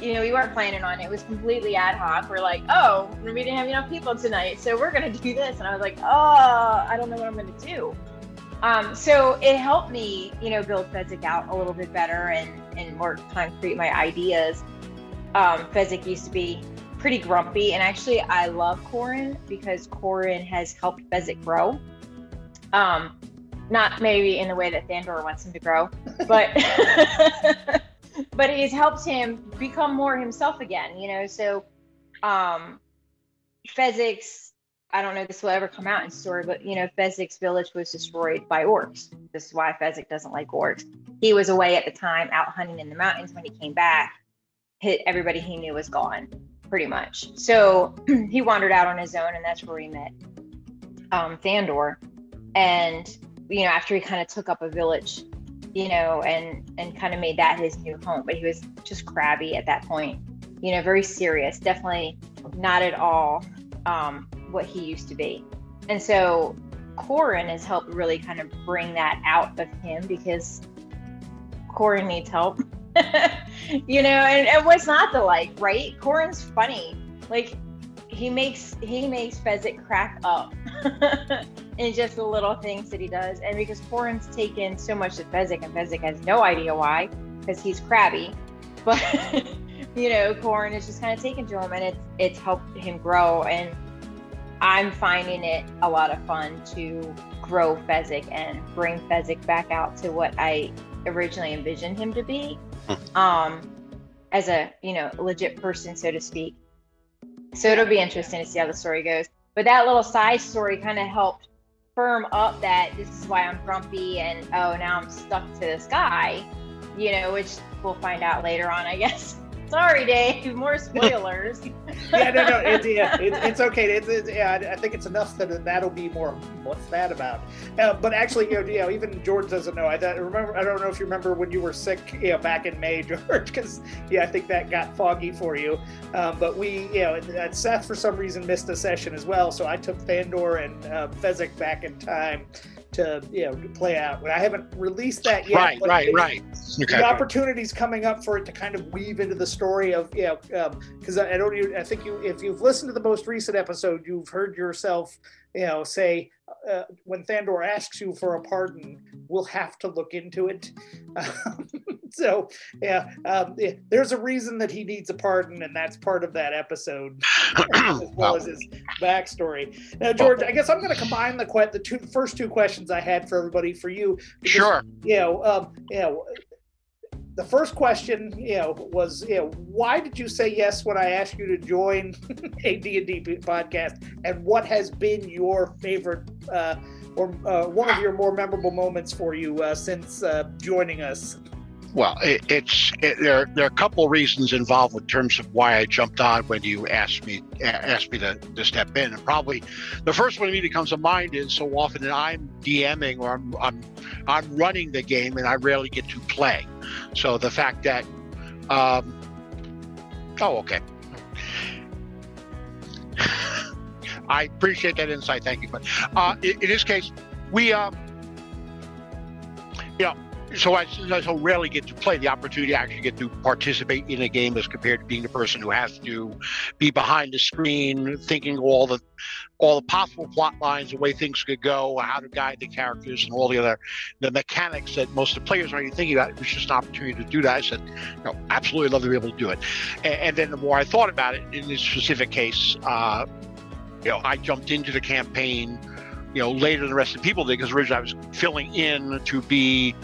We weren't planning on it. It was completely ad hoc. We're like, oh, we didn't have enough people tonight, so we're going to do this. And I was like, oh, I don't know what I'm going to do. So it helped me, build Fezzik out a little bit better and more concrete my ideas. Fezzik used to be pretty grumpy. And actually, I love Corrin because Corrin has helped Fezzik grow. Not maybe in the way that Thandor wants him to grow, but but it helps him become more himself again, you know. So Fezzik's, I don't know if this will ever come out in story, but you know, Fezzik's village was destroyed by orcs. This is why Fezzik doesn't like orcs. He was away at the time out hunting in the mountains. When he came back, everybody he knew was gone, pretty much. So he wandered out on his own, and that's where we met Thandor. And you know, after he kind of took up a village, you know, and kind of made that his new home. But he was just crabby at that point, you know, very serious, definitely not at all what he used to be. And so Corrin has helped really kind of bring that out of him, because Corrin needs help, you know, and what's not to like, right? Corrin's funny. Like he makes Fezzik crack up in just the little things that he does. And because Corrin's taken so much to Fezzik, and Fezzik has no idea why, because he's crabby, but you know, Corrin is just kind of taken to him, and it's helped him grow. And I'm finding it a lot of fun to grow Fezzik and bring Fezzik back out to what I originally envisioned him to be, as a, you know, legit person, so to speak. So it'll be interesting to see how the story goes. But that little side story kind of helped firm up that this is why I'm grumpy, and oh, now I'm stuck to this guy, you know, which we'll find out later on, I guess. Sorry, Dave, more spoilers. Yeah, no, it's okay. I think it's enough that that'll be more, what's that about? But actually, you know, even George doesn't know. I don't know if you remember when you were sick, you know, back in May, George, because, yeah, I think that got foggy for you. But we, you know, Seth, for some reason, missed a session as well, so I took Thandor and Fezzik back in time to, you know, play out. But I haven't released that yet. Right. Okay. The opportunity's coming up for it to kind of weave into the story of, you know, because I think you, if you've listened to the most recent episode, you've heard yourself, you know, say, when Thandor asks you for a pardon, we'll have to look into it. So, yeah, there's a reason that he needs a pardon, and that's part of that episode, as well as his backstory. Now, George, I guess I'm going to combine the first two questions I had for everybody for you. Because, sure. You know, the first question, you know, was, you know, why did you say yes when I asked you to join a D&D podcast, and what has been your favorite or one of your more memorable moments for you since joining us? Well, there are a couple reasons involved in terms of why I jumped on when you asked me to step in, and probably the first one that comes to mind is so often that I'm DMing or I'm running the game and I rarely get to play. So the fact that I appreciate that insight. Thank you, but in this case, we you know. So I so rarely get to play. The opportunity to actually get to participate in a game as compared to being the person who has to be behind the screen, thinking all the possible plot lines, the way things could go, how to guide the characters, and all the other mechanics that most of the players aren't even thinking about. It was just an opportunity to do that. I said, no, absolutely love to be able to do it. And then the more I thought about it, in this specific case, you know, I jumped into the campaign, you know, later than the rest of the people did, because originally I was filling in to be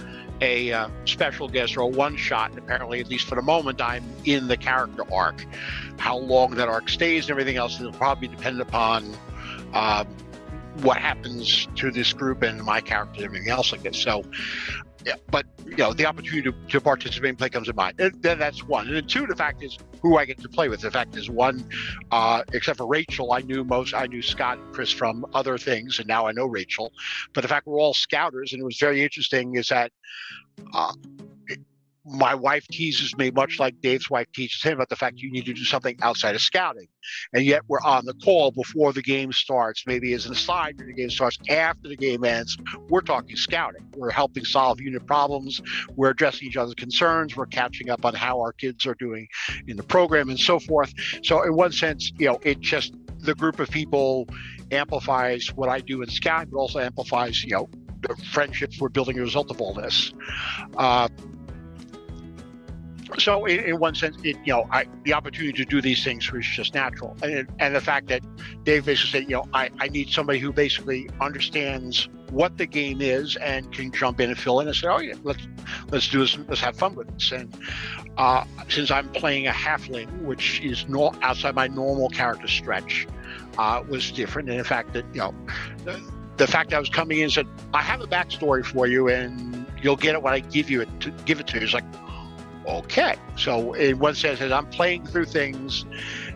a special guest or a one shot, and apparently, at least for the moment, I'm in the character arc. How long that arc stays and everything else will probably depend upon what happens to this group and my character and everything else like this. So, yeah, but you know, the opportunity to participate and play comes to mind. And that's one. And then two, the fact is who I get to play with. The fact is one, except for Rachel, I knew Scott and Chris from other things, and now I know Rachel. But the fact we're all Scouters, and it was very interesting, is that my wife teases me, much like Dave's wife teases him, about the fact you need to do something outside of scouting. And yet we're on the call before the game starts, maybe as an aside when the game starts, after the game ends, we're talking scouting. We're helping solve unit problems. We're addressing each other's concerns. We're catching up on how our kids are doing in the program and so forth. So in one sense, you know, it just, the group of people amplifies what I do in scouting, but also amplifies, you know, the friendships we're building as a result of all this. So in one sense, the opportunity to do these things was just natural. And the fact that Dave basically said, I need somebody who basically understands what the game is and can jump in and fill in and say, oh yeah, let's do this, let's have fun with this. And since I'm playing a halfling, which is outside my normal character stretch, was different. And in fact that, the fact that I was coming in and said, I have a backstory for you and you'll get it when I give it to you. It's like, okay. So in one sense, as I'm playing through things,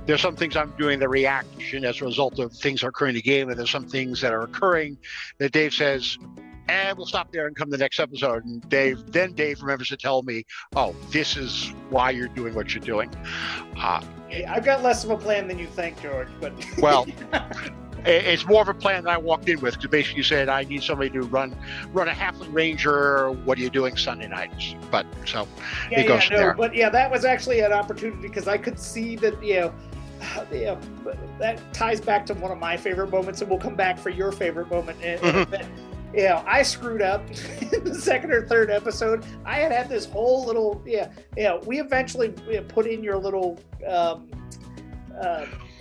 there's some things I'm doing the reaction as a result of things that are occurring in the game, and there's some things that are occurring that Dave says, and we'll stop there and come to the next episode. And Dave remembers to tell me, oh, this is why you're doing what you're doing. I've got less of a plan than you think, George, but well, it's more of a plan that I walked in with, because basically you said, I need somebody to run a halfling ranger. What are you doing Sunday nights? But so yeah, it goes there. But yeah, that was actually an opportunity, because I could see that, that ties back to one of my favorite moments, and we'll come back for your favorite moment. I screwed up in the second or third episode. I had this whole little, we eventually put in your little,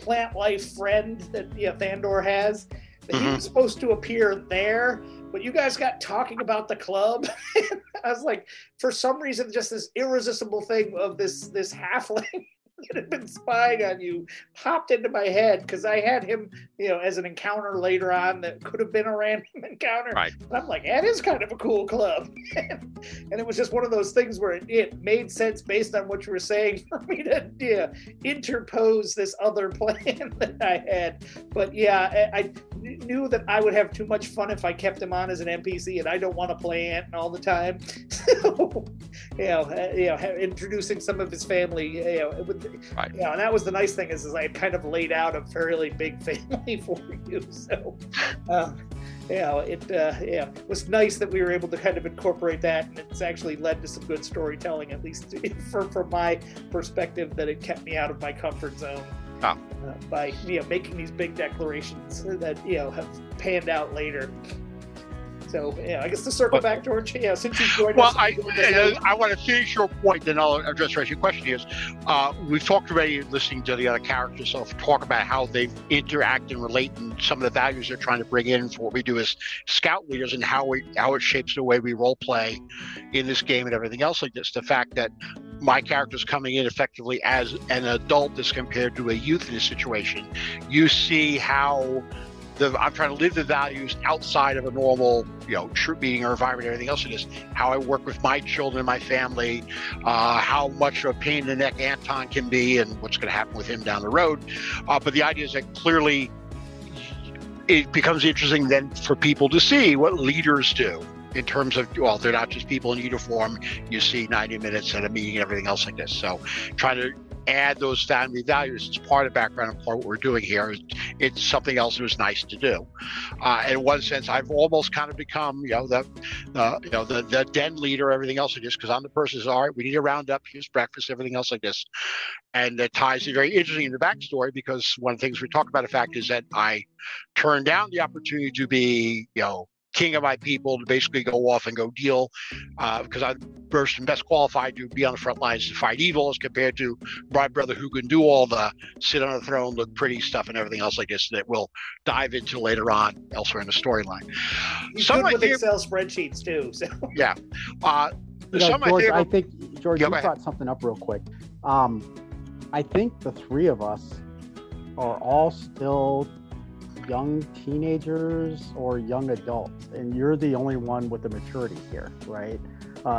plant life friend that Thandor has. He was supposed to appear there, but you guys got talking about the club. I was like, for some reason, just this irresistible thing of this halfling that had been spying on you popped into my head, because I had him, as an encounter later on that could have been a random encounter. Right. And I'm like, that is kind of a cool club. And it was just one of those things where it made sense based on what you were saying for me to interpose this other plan that I had. But yeah, I knew that I would have too much fun if I kept him on as an NPC, and I don't want to play Anton all the time. So, introducing some of his family, right. Yeah, and that was the nice thing is I had kind of laid out a fairly big family for you, so it was nice that we were able to kind of incorporate that, and it's actually led to some good storytelling, at least from my perspective, that it kept me out of my comfort zone. Oh. By making these big declarations that have panned out later. So I guess to circle back, George. Yeah, since you've joined us. Well, I want to finish your point, then I'll address the rest of your question. Is we've talked already, listening to the other characters, so talk about how they interact and relate, and some of the values they're trying to bring in for what we do as scout leaders, and how it shapes the way we role play in this game and everything else like this. The fact that my character's coming in effectively as an adult as compared to a youth in this situation, you see how. I'm trying to live the values outside of a normal, troop meeting or environment, everything else it is. How I work with my children and my family, how much of a pain in the neck Anton can be, and what's going to happen with him down the road. But the idea is that clearly it becomes interesting then for people to see what leaders do in terms of, well, they're not just people in uniform. You see 90 minutes at a meeting and everything else like this. So trying to add those family values. It's part of the background and part of what we're doing here. It's something else that was nice to do. In one sense, I've almost kind of become, the den leader, everything else like this, because I'm the person who's, all right, we need a roundup, here's breakfast, everything else like this. And that ties it very interesting in the backstory, because one of the things we talk about, the fact is that I turned down the opportunity to be, king of my people, to basically go off and go deal, because I'm first and best qualified to be on the front lines to fight evil as compared to my brother who can do all the sit on the throne, look pretty stuff and everything else like this that we'll dive into later on elsewhere in the storyline. Some with Excel spreadsheets too. So. Yeah. George, I think, George, you brought something up real quick. I think the three of us are all still young teenagers or young adults, and you're the only one with the maturity here, right?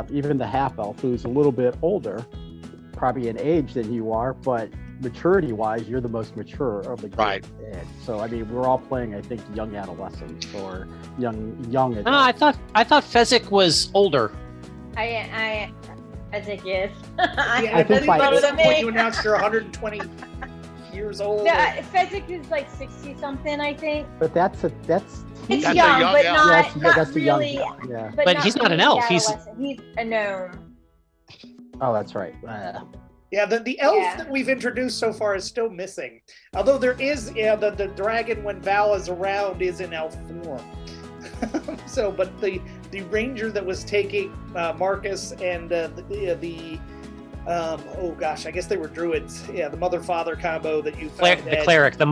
Even the half elf, who's a little bit older, probably in age than you are, but maturity wise, you're the most mature of the group. Right. And so, I mean, we're all playing, I think, young adolescents or young adults. No, I thought Fezzik was older. I think yes. I think when you announced you're 120. Years old. Yeah, Fezzik is like 60 something, I think. But that's young, but not really. Yeah. But he's not an elf. He's a gnome. Oh, that's right. Yeah, the elf that we've introduced so far is still missing. Although there is, the dragon when Val is around is in elf form. So, but the ranger that was taking Marcus and Oh gosh, I guess they were druids. Yeah, the mother-father combo that you found. The cleric, the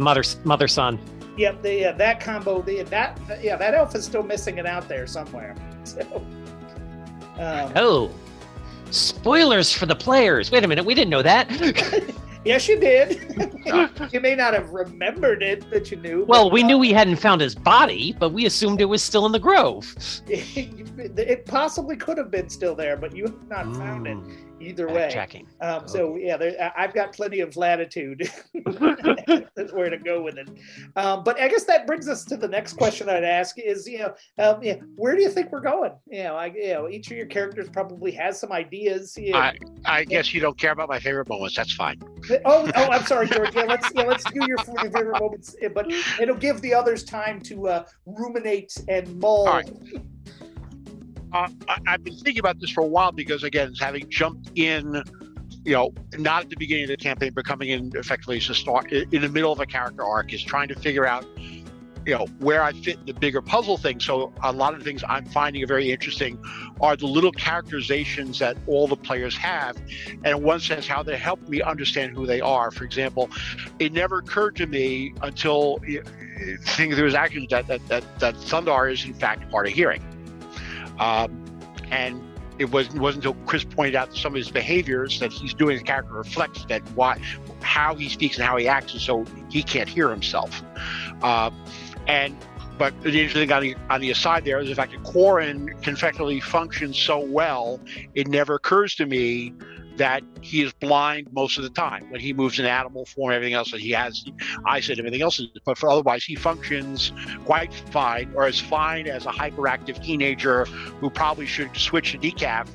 mother-son. Yep, that combo. That elf is still missing it out there somewhere. So, spoilers for the players! Wait a minute, we didn't know that. Yes, you did. You may not have remembered it, but you knew. Well, we knew we hadn't found his body, but we assumed it was still in the grove. It possibly could have been still there, but you have not found it either way. So, yeah, I've got plenty of latitude. That's where to go with it. But I guess that brings us to the next question I'd ask is, where do you think we're going? Each of your characters probably has some ideas. I guess you don't care about my favorite moments. That's fine. Oh, I'm sorry, George. Let's do your favorite moments, but it'll give the others time to ruminate and mull. All right. I've been thinking about this for a while because, again, having jumped in, not at the beginning of the campaign, but coming in effectively as a start in the middle of a character arc, is trying to figure out, where I fit in the bigger puzzle thing. So a lot of the things I'm finding are very interesting are the little characterizations that all the players have, and in one sense how they help me understand who they are. For example, it never occurred to me until thinking there was actually that Thandor is in fact hard of hearing, and it wasn't until Chris pointed out some of his behaviors that he's doing. His character reflects that how he speaks and how he acts, and so he can't hear himself. But the interesting thing on the aside there is the fact that Corrin can effectively function so well, it never occurs to me that he is blind most of the time. When he moves in animal form, everything else that he has, eyesight, everything else, but otherwise he functions quite fine, or as fine as a hyperactive teenager who probably should switch to decaf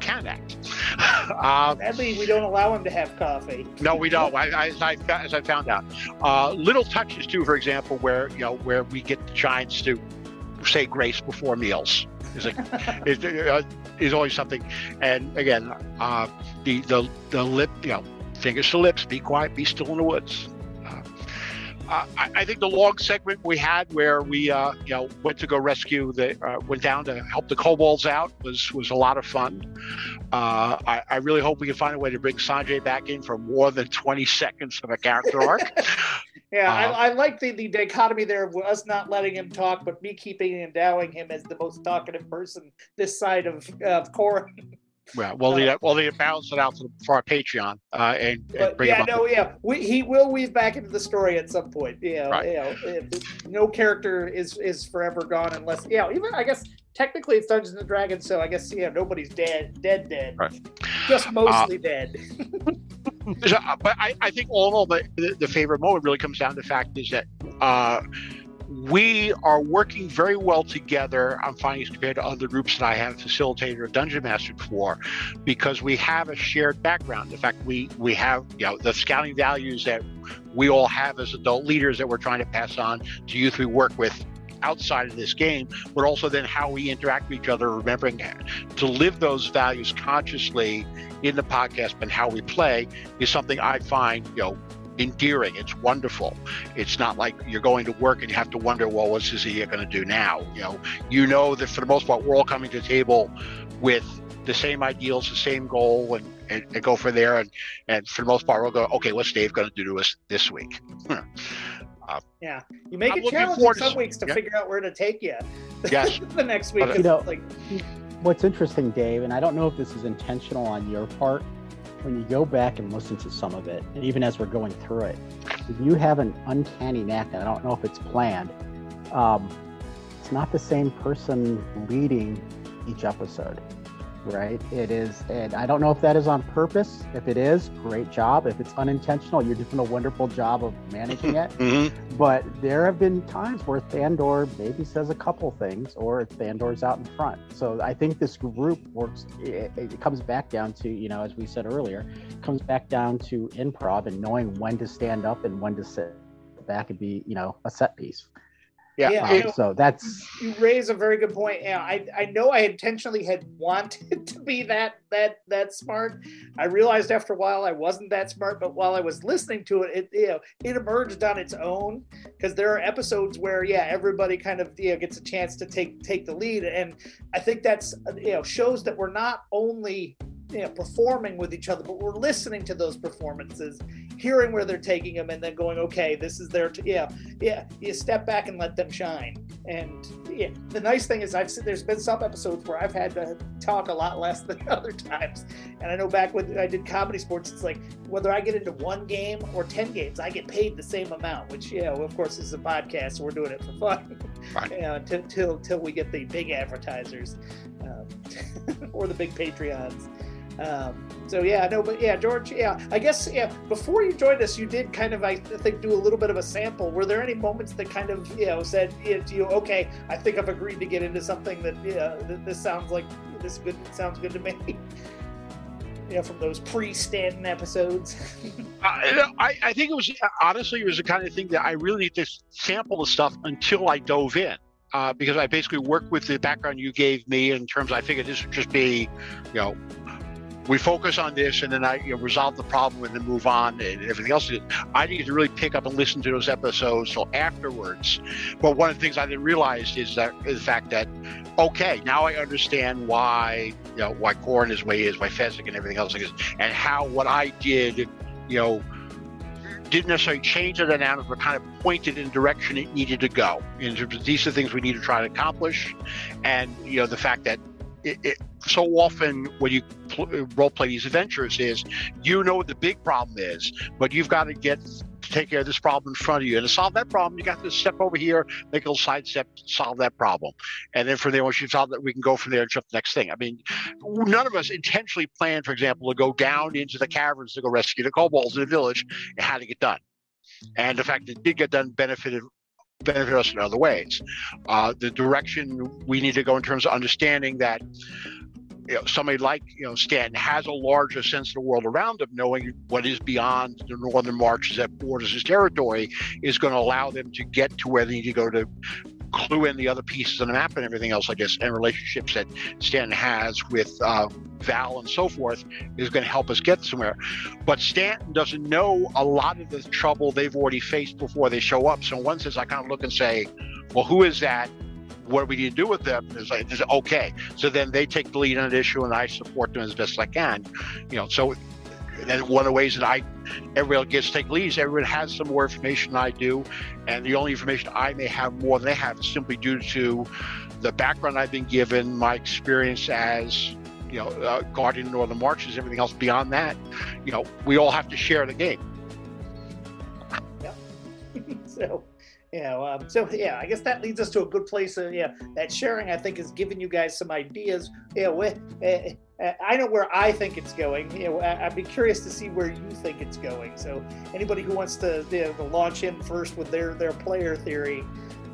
can act. Sadly, we don't allow him to have coffee. No, we don't. As I found out, little touches too. For example, where we get the giants to say grace before meals is always something. And again, the lip, fingers to lips, be quiet, be still in the woods. I think the long segment we had where we went to go rescue went down to help the kobolds out was a lot of fun. I really hope we can find a way to bring Sanjay back in for more than 20 seconds of a character arc. Yeah, I like the dichotomy there of us not letting him talk, but me keeping and endowing him as the most talkative person this side of Corrin. Yeah, we'll need to balance it out for our Patreon and bring him up. He will weave back into the story at some point. No character is forever gone unless even I guess technically it's Dungeons and Dragons, so I guess nobody's dead, right. Just mostly dead. But I think all in all, the favorite moment really comes down to the fact is that. We are working very well together, I'm finding, as compared to other groups that I have facilitated or dungeon mastered for, because we have a shared background. In fact, we have the scouting values that we all have as adult leaders that we're trying to pass on to youth we work with outside of this game, but also then how we interact with each other, remembering to live those values consciously in the podcast and how we play is something I find, endearing. It's wonderful. It's not like you're going to work and you have to wonder, well, what's this you're going to do now? That for the most part, we're all coming to the table with the same ideals, the same goal, and go from there. And for the most part, we'll go, okay, what's Dave going to do to us this week? You make it challenging some weeks to figure out where to take you. Yes. The next week. What's interesting, Dave, and I don't know if this is intentional on your part, when you go back and listen to some of it, and even as we're going through it, you have an uncanny knack, and I don't know if it's planned. It's not the same person leading each episode, right? It is, and I don't know if that is on purpose. If it is, great job. If it's unintentional, you're doing a wonderful job of managing it. Mm-hmm. But there have been times where Thandor maybe says a couple things, or Thandor's out in front. So I think this group works. It comes back down to, as we said earlier, comes back down to improv and knowing when to stand up and when to sit back and be, a set piece. So that's, you raise a very good point. I know I intentionally had wanted to be that smart. I realized after a while I wasn't that smart, but while I was listening to it, it emerged on its own, because there are episodes where everybody kind of gets a chance to take the lead, and I think that's shows that we're not only performing with each other, but we're listening to those performances, hearing where they're taking them, and then going, okay, this is their, you step back and let them shine. And yeah, the nice thing is there's been some episodes where I've had to talk a lot less than other times. And I know back when I did comedy sports, it's like whether I get into one game or 10 games, I get paid the same amount, which, well, of course, this is a podcast, so we're doing it for fun. Right. Till we get the big advertisers or the big Patreons. George, I guess, before you joined us, you did kind of, I think, do a little bit of a sample. Were there any moments that kind of, said to you, okay, I think I've agreed to get into something that, this sounds like, sounds good to me, from those pre-Stanton episodes? I think it was, honestly, it was the kind of thing that I really need to sample the stuff until I dove in. Because I basically worked with the background you gave me in terms, I figured this would just be, we focus on this and then I resolve the problem and then move on and everything else. I needed to really pick up and listen to those episodes till afterwards. But one of the things I didn't realize is the fact that, okay, now I understand why, why Corrin is the way he is, why Fezzik and everything else, and how what I did, didn't necessarily change the dynamics, but kind of pointed in the direction it needed to go. In terms of these are things we need to try to accomplish. And, the fact that it so often when you role play these adventures is, what the big problem is, but you've got to take care of this problem in front of you, and to solve that problem you got to step over here, make a little side step, solve that problem, and then from there, once you solve that, we can go from there and jump to the next thing. I mean, none of us intentionally planned, for example, to go down into the caverns to go rescue the kobolds in the village and how to get done, and the fact that it did get done benefit us in other ways. The direction we need to go in terms of understanding that somebody like Stanton has a larger sense of the world around him, knowing what is beyond the northern marches that borders his territory is going to allow them to get to where they need to go to clue in the other pieces on the map and everything else, and relationships that Stanton has with Val and so forth is going to help us get somewhere. But Stanton doesn't know a lot of the trouble they've already faced before they show up. So in one sense, I kind of look and say, well, who is that? What do we need to do with them? It's like, okay. So then they take the lead on an issue and I support them as best I can. So then one of the ways that everyone gets to take leads, everyone has some more information than I do. And the only information I may have more than they have is simply due to the background I've been given, my experience as, guarding the northern marches, everything else beyond that, we all have to share the game. Yeah. I guess that leads us to a good place. That sharing, I think, has given you guys some ideas. I know where I think it's going. I'd be curious to see where you think it's going. So anybody who wants to launch in first with their player theory,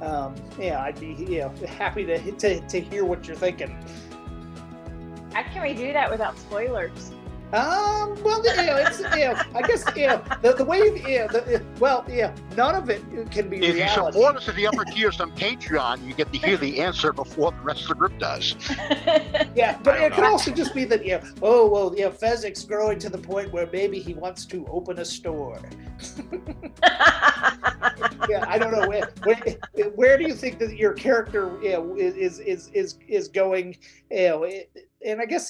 I'd be happy to hear what you're thinking. How can we do that without spoilers? I guess the way none of it can be if reality. If you support us at the upper tiers on Patreon, you get to hear the answer before the rest of the group does. But it could also just be that Fezzik's growing to the point where maybe he wants to open a store. I don't know. Where do you think that your character is going? And I guess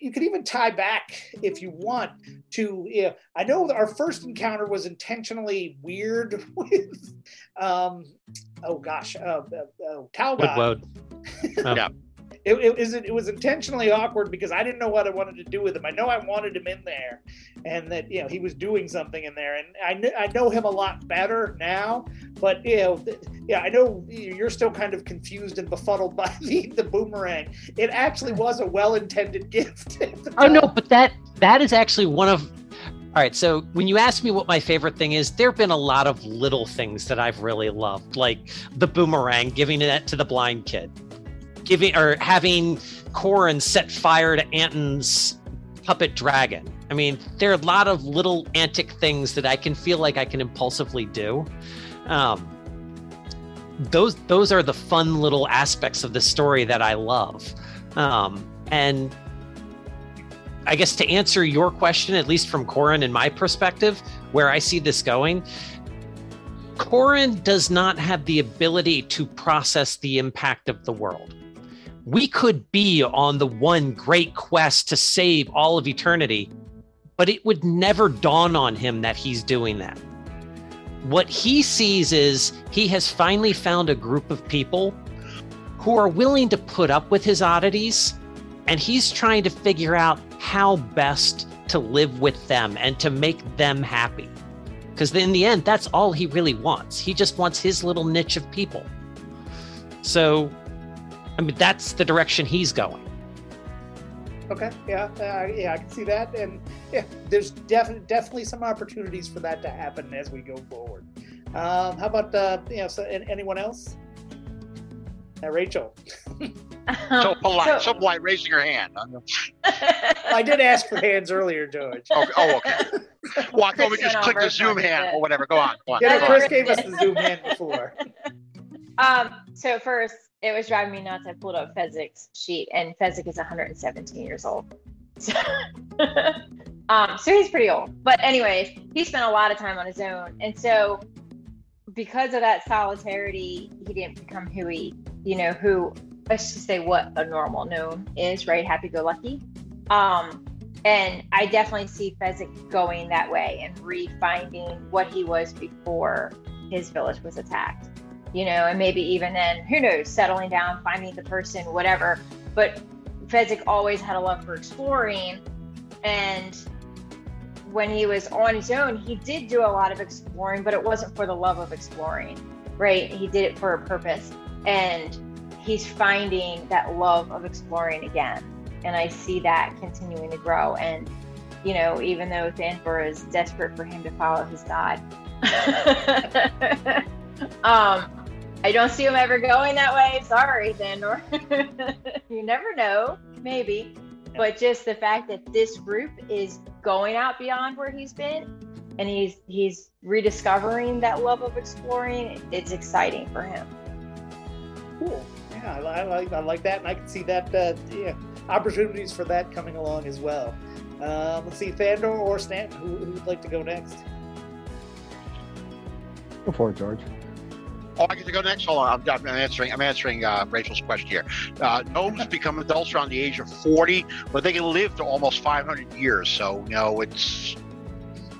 you could even tie back if you want to. I know our first encounter was intentionally weird with, Taubwode. Yeah. It was intentionally awkward because I didn't know what I wanted to do with him. I know I wanted him in there, and that he was doing something in there. And I know him a lot better now, but I know you're still kind of confused and befuddled by the boomerang. It actually was a well-intended gift. But that is actually one of. All right, so when you ask me what my favorite thing is, there have been a lot of little things that I've really loved, like the boomerang, giving that to the blind kid. Having Corrin set fire to Anton's puppet dragon. I mean, there are a lot of little antic things that I can feel like I can impulsively do. Those are the fun little aspects of the story that I love. And I guess to answer your question, at least from Corrin and my perspective, where I see this going, Corrin does not have the ability to process the impact of the world. we could be on the one great quest to save all of eternity, but it would never dawn on him that he's doing that. What he sees is he has finally found a group of people who are willing to put up with his oddities, and he's trying to figure out how best to live with them and to make them happy. Because in the end, that's all he really wants. He just wants his little niche of people. So, I mean, that's the direction he's going. Okay, yeah, I can see that. And yeah, there's definitely some opportunities for that to happen as we go forward. How about, anyone else? Rachel. So polite, raising her hand. I did ask for hands earlier, George. Okay. Well, I thought we just clicked the Zoom hand or whatever. Go on. Yeah, Chris gave us the Zoom hand before. So first, it was driving me nuts. I pulled up Fezzik's sheet, and Fezzik is 117 years old. So, so he's pretty old. But anyways, he spent a lot of time on his own. And so because of that solitarity, he didn't become who, let's just say what a normal gnome is, right? Happy-go-lucky. And I definitely see Fezzik going that way and refinding what he was before his village was attacked. You know, and maybe even then, who knows, settling down, finding the person, whatever. But Fezzik always had a love for exploring. And when he was on his own, he did do a lot of exploring, but it wasn't for the love of exploring, right? He did it for a purpose. And he's finding that love of exploring again. And I see that continuing to grow. And, you know, even though Thandor is desperate for him to follow his god, I don't see him ever going that way. Sorry, Thandor. You never know, maybe. But just the fact that this group is going out beyond where he's been, and he's rediscovering that love of exploring, it's exciting for him. Cool. Yeah, I like that, and I can see that opportunities for that coming along as well. Let's see, Thandor or Stanton, who would like to go next? Go for it, George. Oh, I get to go next? Hold on, I'm answering Rachel's question here. Gnomes become adults around the age of 40, but they can live to almost 500 years. So, you know, it's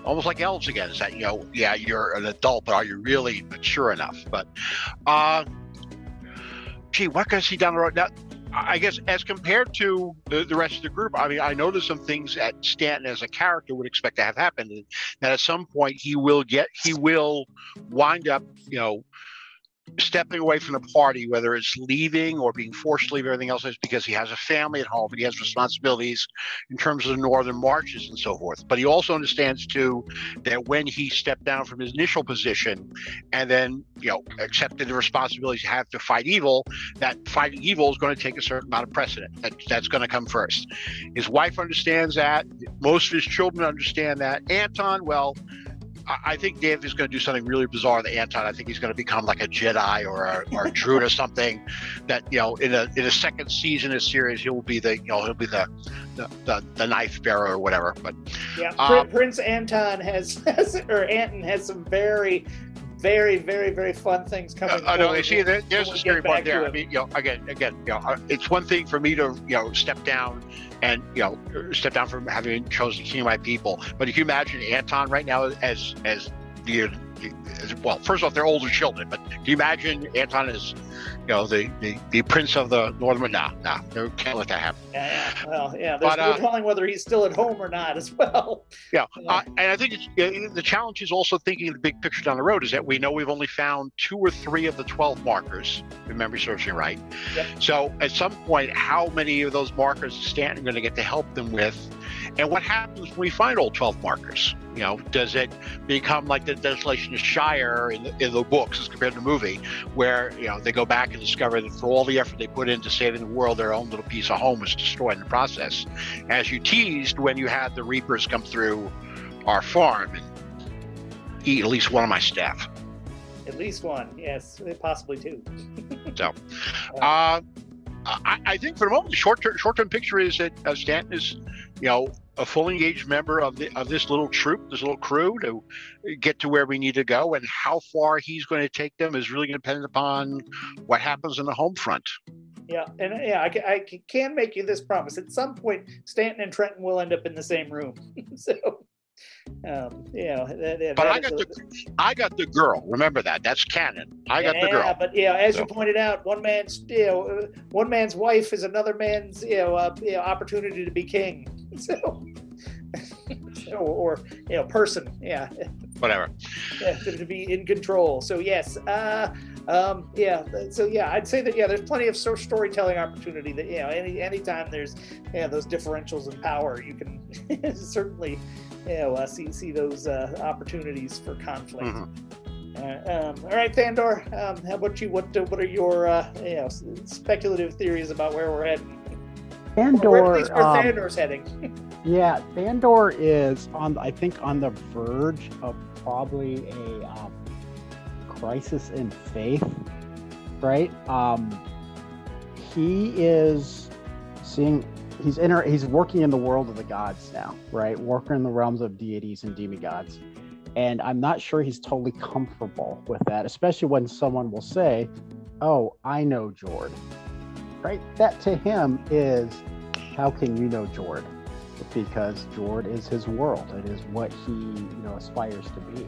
almost like elves again. Is that, you know, yeah, you're an adult, but are you really mature enough? But, gee, what can I see down the road? Now, I guess as compared to the rest of the group, I mean, I noticed some things that Stanton as a character would expect to have happened. That at some point he will wind up, you know, stepping away from the party, whether it's leaving or being forced to leave, everything else is because he has a family at home and he has responsibilities in terms of the northern marches and so forth. But he also understands too that when he stepped down from his initial position and then, you know, accepted the responsibilities you have to fight evil, that fighting evil is going to take a certain amount of precedent. That's going to come first. His wife understands that. Most of his children understand that. Anton, well, I think Dave is going to do something really bizarre to Anton. I think he's going to become like a Jedi or a druid or something. That, you know, in a second season of series, he will be the knife bearer or whatever. But yeah, Prince Anton has some very, very, very, very fun things coming. I know. See, there's a scary part there. I mean, you know, again, it's one thing for me to, you know, step down and, you know, step down from having chosen to king my people. But if you imagine Anton right now as first off, they're older children. But do you imagine Anton as, you know, the prince of the Northern? Nah, they can't let that happen. Yeah. Well, yeah, there's no telling whether he's still at home or not as well. Yeah, and I think the challenge is also thinking of the big picture down the road. Is that we know we've only found 2 or 3 of the 12 markers, if memory serves me right. Yep. So at some point, how many of those markers is Stanton going to get to help them with? And what happens when we find all 12 markers? You know, does it become like the Desolation of Shire in the books as compared to the movie, where, you know, they go back and discover that for all the effort they put into saving the world, their own little piece of home was destroyed in the process, as you teased when you had the Reapers come through our farm and eat at least one of my staff. At least one, yes, possibly two. So, I think for the moment, the short-term picture is that Stanton is, you know, a fully engaged member of this little troop, this little crew, to get to where we need to go, and how far he's going to take them is really going to depend upon what happens on the home front. Yeah, and yeah, I can make you this promise. At some point, Stanton and Trenton will end up in the same room. So, yeah. But I got the girl. Remember that. That's canon. I got the girl. Yeah, but yeah, as you pointed out, one man's wife is another man's opportunity to be king. So, or person. Yeah. Whatever. Yeah, to be in control. So yes. I'd say that there's plenty of storytelling opportunity that anytime there's those differentials in power, you can certainly see those opportunities for conflict. Mm-hmm. All right, Thandor, how about you? What are your speculative theories about where we're heading? Where Thandor's heading? Yeah, Thandor is on the verge of probably a crisis in faith, right? He is seeing he's working in the world of the gods now, right? Working in the realms of deities and demigods, and I'm not sure he's totally comfortable with that, especially when someone will say, "Oh, I know Jord," right? That to him is, "How can you know Jord?" Because Jord is his world; it is what he aspires to be.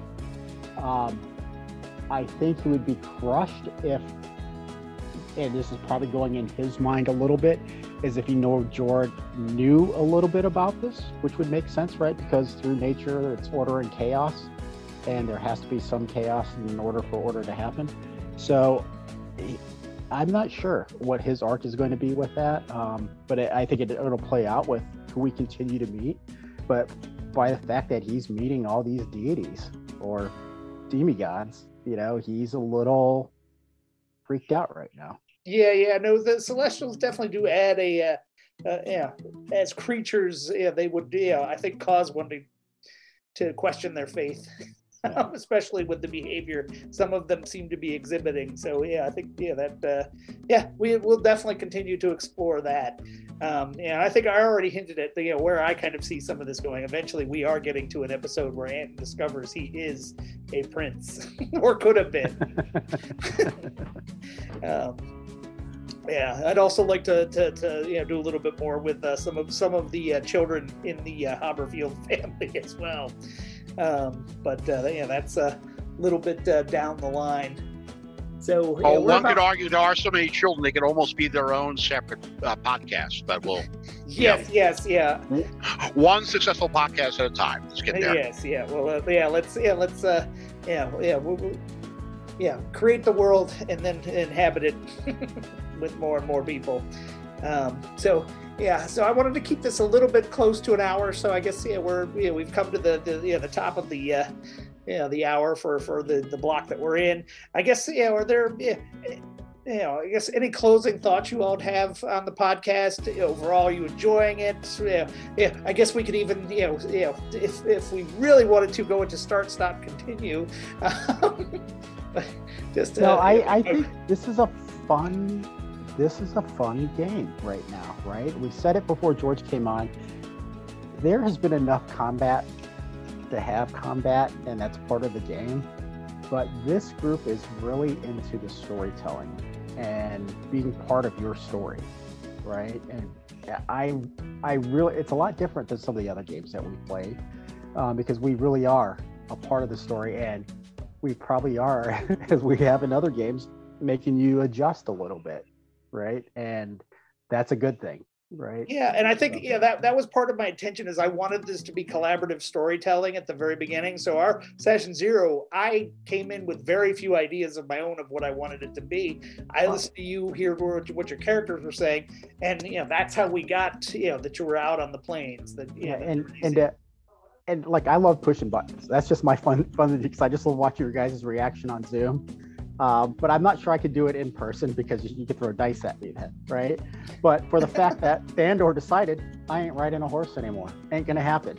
I think he would be crushed if, and this is probably going in his mind a little bit, is if Jord knew a little bit about this, which would make sense, right? Because through nature, it's order and chaos, and there has to be some chaos in order for order to happen. So I'm not sure what his arc is going to be with that, but I think it'll play out with who we continue to meet. But by the fact that he's meeting all these deities or demigods, he's a little freaked out right now. Yeah. No, the Celestials definitely do add a, as creatures, they would, I think, cause one to question their faith, especially with the behavior some of them seem to be exhibiting. So I think we will definitely continue to explore that. I think I already hinted at where I kind of see some of this going. Eventually, we are getting to an episode where Anton discovers he is a prince, or could have been. I'd also like to do a little bit more with some of the children in the Hopperfield family as well. That's a little bit down the line. So, one could argue there are so many children they could almost be their own separate podcast, but we'll. One successful podcast at a time. Let's get there. Yes, yeah. Well, let's create the world and then inhabit it with more and more people. So I wanted to keep this a little bit close to an hour. So I guess we've come to the top of the. The hour for the block that we're in. I guess, are there, I guess any closing thoughts you all have on the podcast? Overall, are you enjoying it? I guess we could even, if we really wanted to go into start, stop, continue. I think this is a fun game right now, right? We said it before George came on. There has been enough combat to have combat, and that's part of the game, but this group is really into the storytelling and being part of your story, right? And I really, it's a lot different than some of the other games that we played, because we really are a part of the story, and we probably are, as we have in other games, making you adjust a little bit, right? And that's a good thing. Right. Yeah, and I think that was part of my intention, is I wanted this to be collaborative storytelling at the very beginning. So our session 0, I came in with very few ideas of my own of what I wanted it to be. I listened to you, hear what your characters were saying, and that's how we got that you were out on the plains. That and like, I love pushing buttons. That's just my fun because I just love watching your guys' reaction on Zoom. But I'm not sure I could do it in person because you could throw dice at me then, right? But for the fact that Thandor decided, I ain't riding a horse anymore. Ain't going to happen,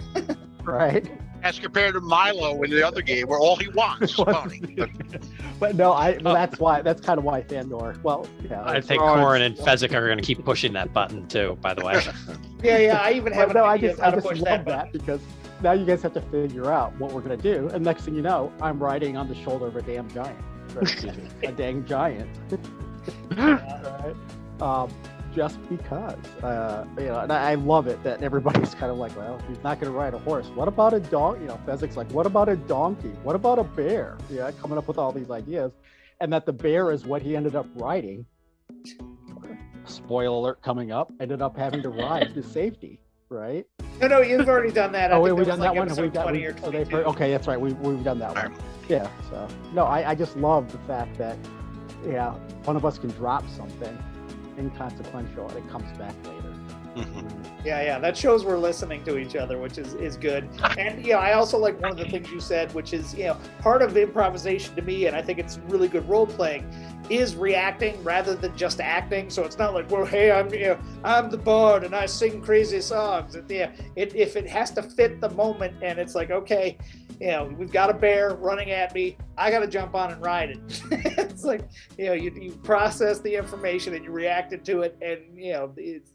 right? As compared to Milo in the other game where all he wants is money. But no, that's kind of why Thandor, I think Corrin and Fezzik are going to keep pushing that button too, by the way. Yeah, I even have I just love that because now you guys have to figure out what we're going to do. And next thing you know, I'm riding on the shoulder of a damn giant. A dang giant. Right. just because. You know, and I love it that everybody's kind of like, well, he's not going to ride a horse. What about a donkey? You know, Fezzik's like, what about a donkey? What about a bear? Yeah, coming up with all these ideas. And that the bear is what he ended up riding. Spoiler alert coming up. Ended up having to ride to safety, right? No, you've already done that. Oh, we've done that one. Okay, that's right. We've done that one. Yeah. So no, I just love the fact that one of us can drop something inconsequential and it comes back later. Yeah. That shows we're listening to each other, which is good. And I also like one of the things you said, which is part of improvisation to me, and I think it's really good role playing, is reacting rather than just acting. So it's not like, well, hey, I'm the bard and I sing crazy songs. If it has to fit the moment, and it's like, okay, we've got a bear running at me, I got to jump on and ride it. It's like, you process the information and you reacted to it, and it's.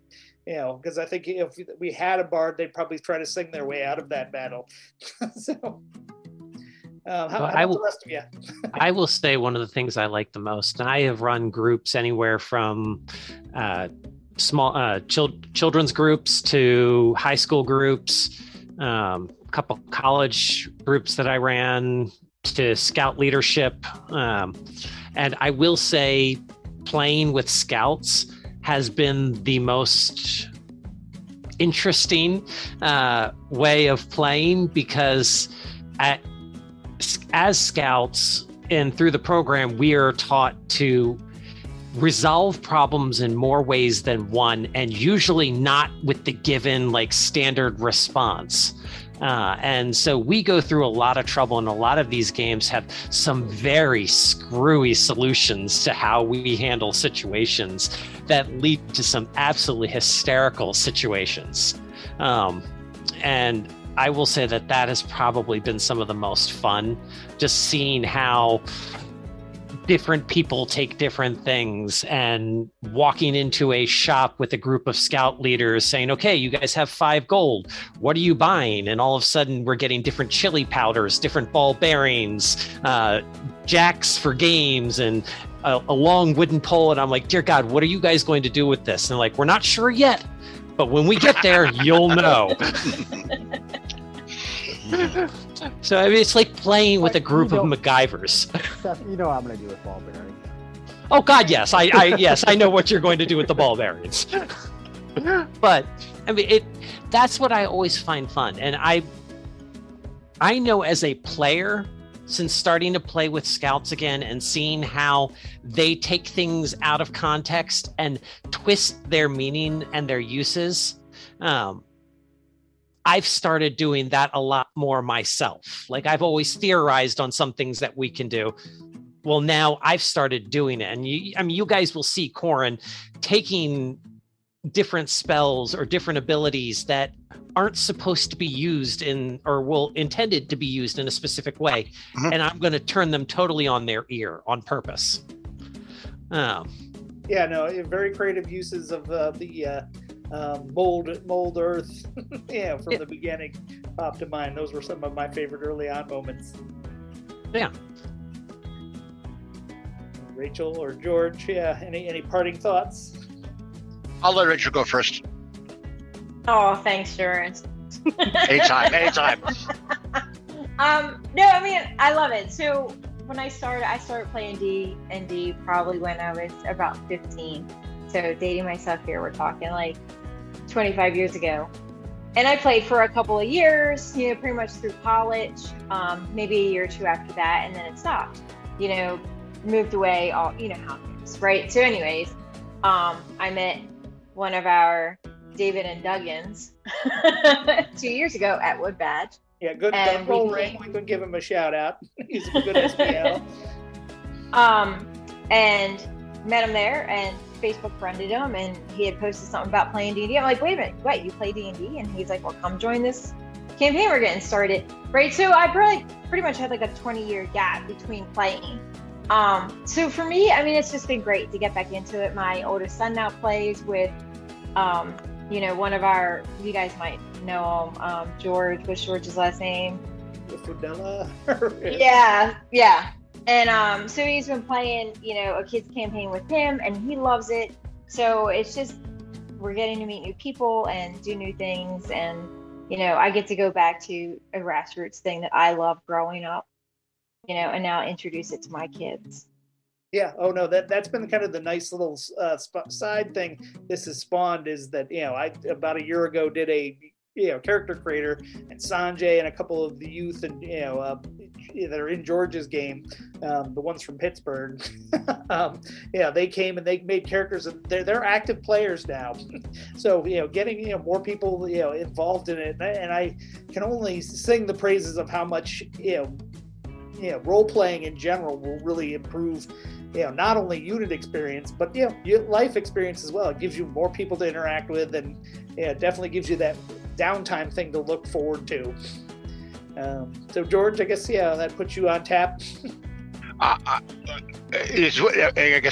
Because I think if we had a bard, they'd probably try to sing their way out of that battle. So, how about the rest of you? I will say one of the things I like the most, and I have run groups anywhere from small children's groups to high school groups, a couple college groups that I ran, to scout leadership. And I will say playing with scouts has been the most interesting way of playing, because as scouts and through the program, we are taught to resolve problems in more ways than one, and usually not with the given standard response. And so we go through a lot of trouble, and a lot of these games have some very screwy solutions to how we handle situations that lead to some absolutely hysterical situations. And I will say that has probably been some of the most fun, just seeing how different people take different things, and walking into a shop with a group of scout leaders saying, okay, you guys have 5 gold. What are you buying? And all of a sudden we're getting different chili powders, different ball bearings, jacks for games, and a long wooden pole. And I'm like, dear God, what are you guys going to do with this? And they're like, we're not sure yet, but when we get there, you'll know. So it's like playing with a group of MacGyvers. Seth, you know what I'm going to do with ball bearings. Oh God, yes, I know what you're going to do with the ball bearings. But that's what I always find fun, and I know as a player, since starting to play with scouts again and seeing how they take things out of context and twist their meaning and their uses. I've started doing that a lot more myself. I've always theorized on some things that we can do. Well, now I've started doing it. And you guys will see Corrin taking different spells or different abilities that aren't supposed to be used in, or intended to be used in a specific way. Mm-hmm. And I'm going to turn them totally on their ear on purpose. Very creative uses of mold earth from the beginning popped to mind. Those were some of my favorite early on moments. Rachel or George, any parting thoughts? I'll let Rachel go first. Thanks, George. anytime. I love it. So when I started playing D&D probably when I was about 15. So dating myself here, we're talking 25 years ago. And I played for a couple of years, pretty much through college, maybe a year or two after that. And then it stopped, moved away, all, how it is, right? So anyways, I met one of our David and Duggins 2 years ago at Wood Badge. Yeah, good roll ring. We could give him a shout out. He's a good SPL. And met him there and Facebook friended him, and he had posted something about playing D&D. I'm like, wait a minute, what, you play D&D? And he's like, well, come join this campaign we're getting started, right? So I pretty much had a 20-year gap between playing. So for me, it's just been great to get back into it. My oldest son now plays with, one of our, you guys might know him, George. What's George's last name? Fidella. Yeah. And so he's been playing, a kids campaign with him, and he loves it. So it's just, we're getting to meet new people and do new things. And, you know, I get to go back to a grassroots thing that I loved growing up, you know, and now introduce it to my kids. Yeah. Oh, no, that's been kind of the nice little side thing this has spawned, is that, you know, I about a year ago did a, you know, character creator, and Sanjay and a couple of the youth and, you know, that are in George's game, the ones from Pittsburgh, yeah, they came and they made characters, and they're active players now. So, you know, getting, you know, more people, you know, involved in it, and I can only sing the praises of how much, you know, role playing in general will really improve, you know, not only unit experience, but, you know, your life experience as well. It gives you more people to interact with, and, yeah, it definitely gives you that downtime thing to look forward to. So George, I guess, yeah, that puts you on tap. I guess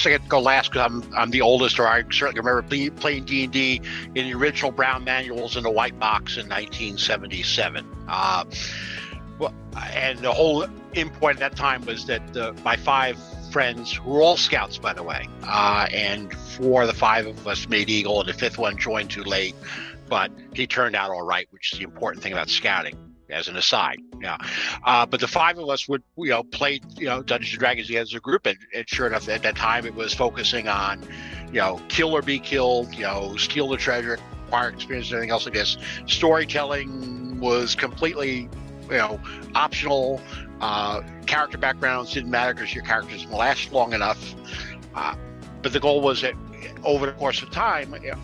I get to go last because I'm the oldest, or I certainly remember playing D&D in the original brown manuals in the white box in 1977. And the whole import at that time was that my five friends, who were all scouts, by the way, and four of the five of us made Eagle, and the fifth one joined too late, but he turned out all right, which is the important thing about scouting, as an aside. Yeah. But the five of us would, you know, play, you know, Dungeons and Dragons as a group, and sure enough, at that time it was focusing on, you know, kill or be killed, you know, steal the treasure, acquire experience, everything else like this. Storytelling was completely, you know, optional. Character backgrounds didn't matter because your characters will last long enough. But the goal was that over the course of time, you know,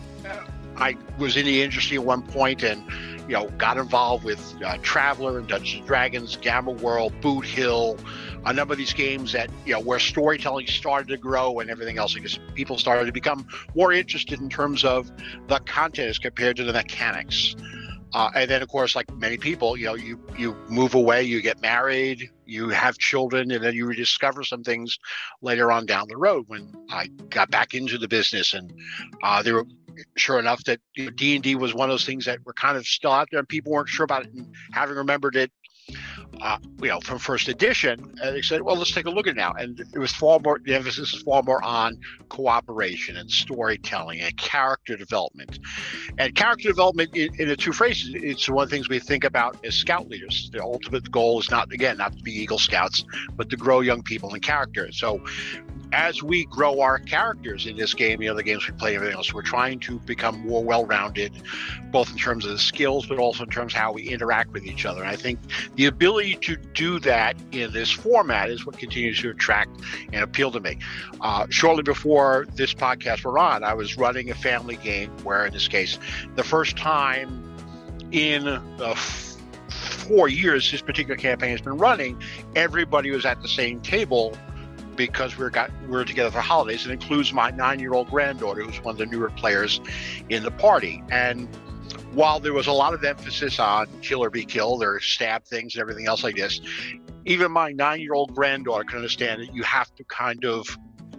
I was in the industry at one point, and, you know, got involved with Traveler and Dungeons and Dragons, Gamma World, Boot Hill, a number of these games that, you know, where storytelling started to grow and everything else, because people started to become more interested in terms of the content as compared to the mechanics. And then, of course, like many people, you know, you move away, you get married, you have children, and then you rediscover some things later on down the road when I got back into the business. And there were, sure enough, that D&D was one of those things that were kind of still out there and people weren't sure about it. And having remembered it, you know, from first edition, and they said, well, let's take a look at it now. And it was far more, the emphasis is far more on cooperation and storytelling and character development. And character development, in the two phrases, it's one of the things we think about as scout leaders. The ultimate goal is not to be Eagle Scouts, but to grow young people in character. So as we grow our characters in this game, you know, the games we play, everything else, we're trying to become more well-rounded, both in terms of the skills, but also in terms of how we interact with each other. And I think the ability to do that in this format is what continues to attract and appeal to me. Shortly before this podcast we're on, I was running a family game where, in this case, the first time in 4 years this particular campaign has been running, everybody was at the same table, because we're together for holidays. It includes my 9-year-old granddaughter, who's one of the newer players in the party. And while there was a lot of emphasis on kill or be killed or stab things and everything else like this, even my 9-year-old granddaughter can understand that you have to kind of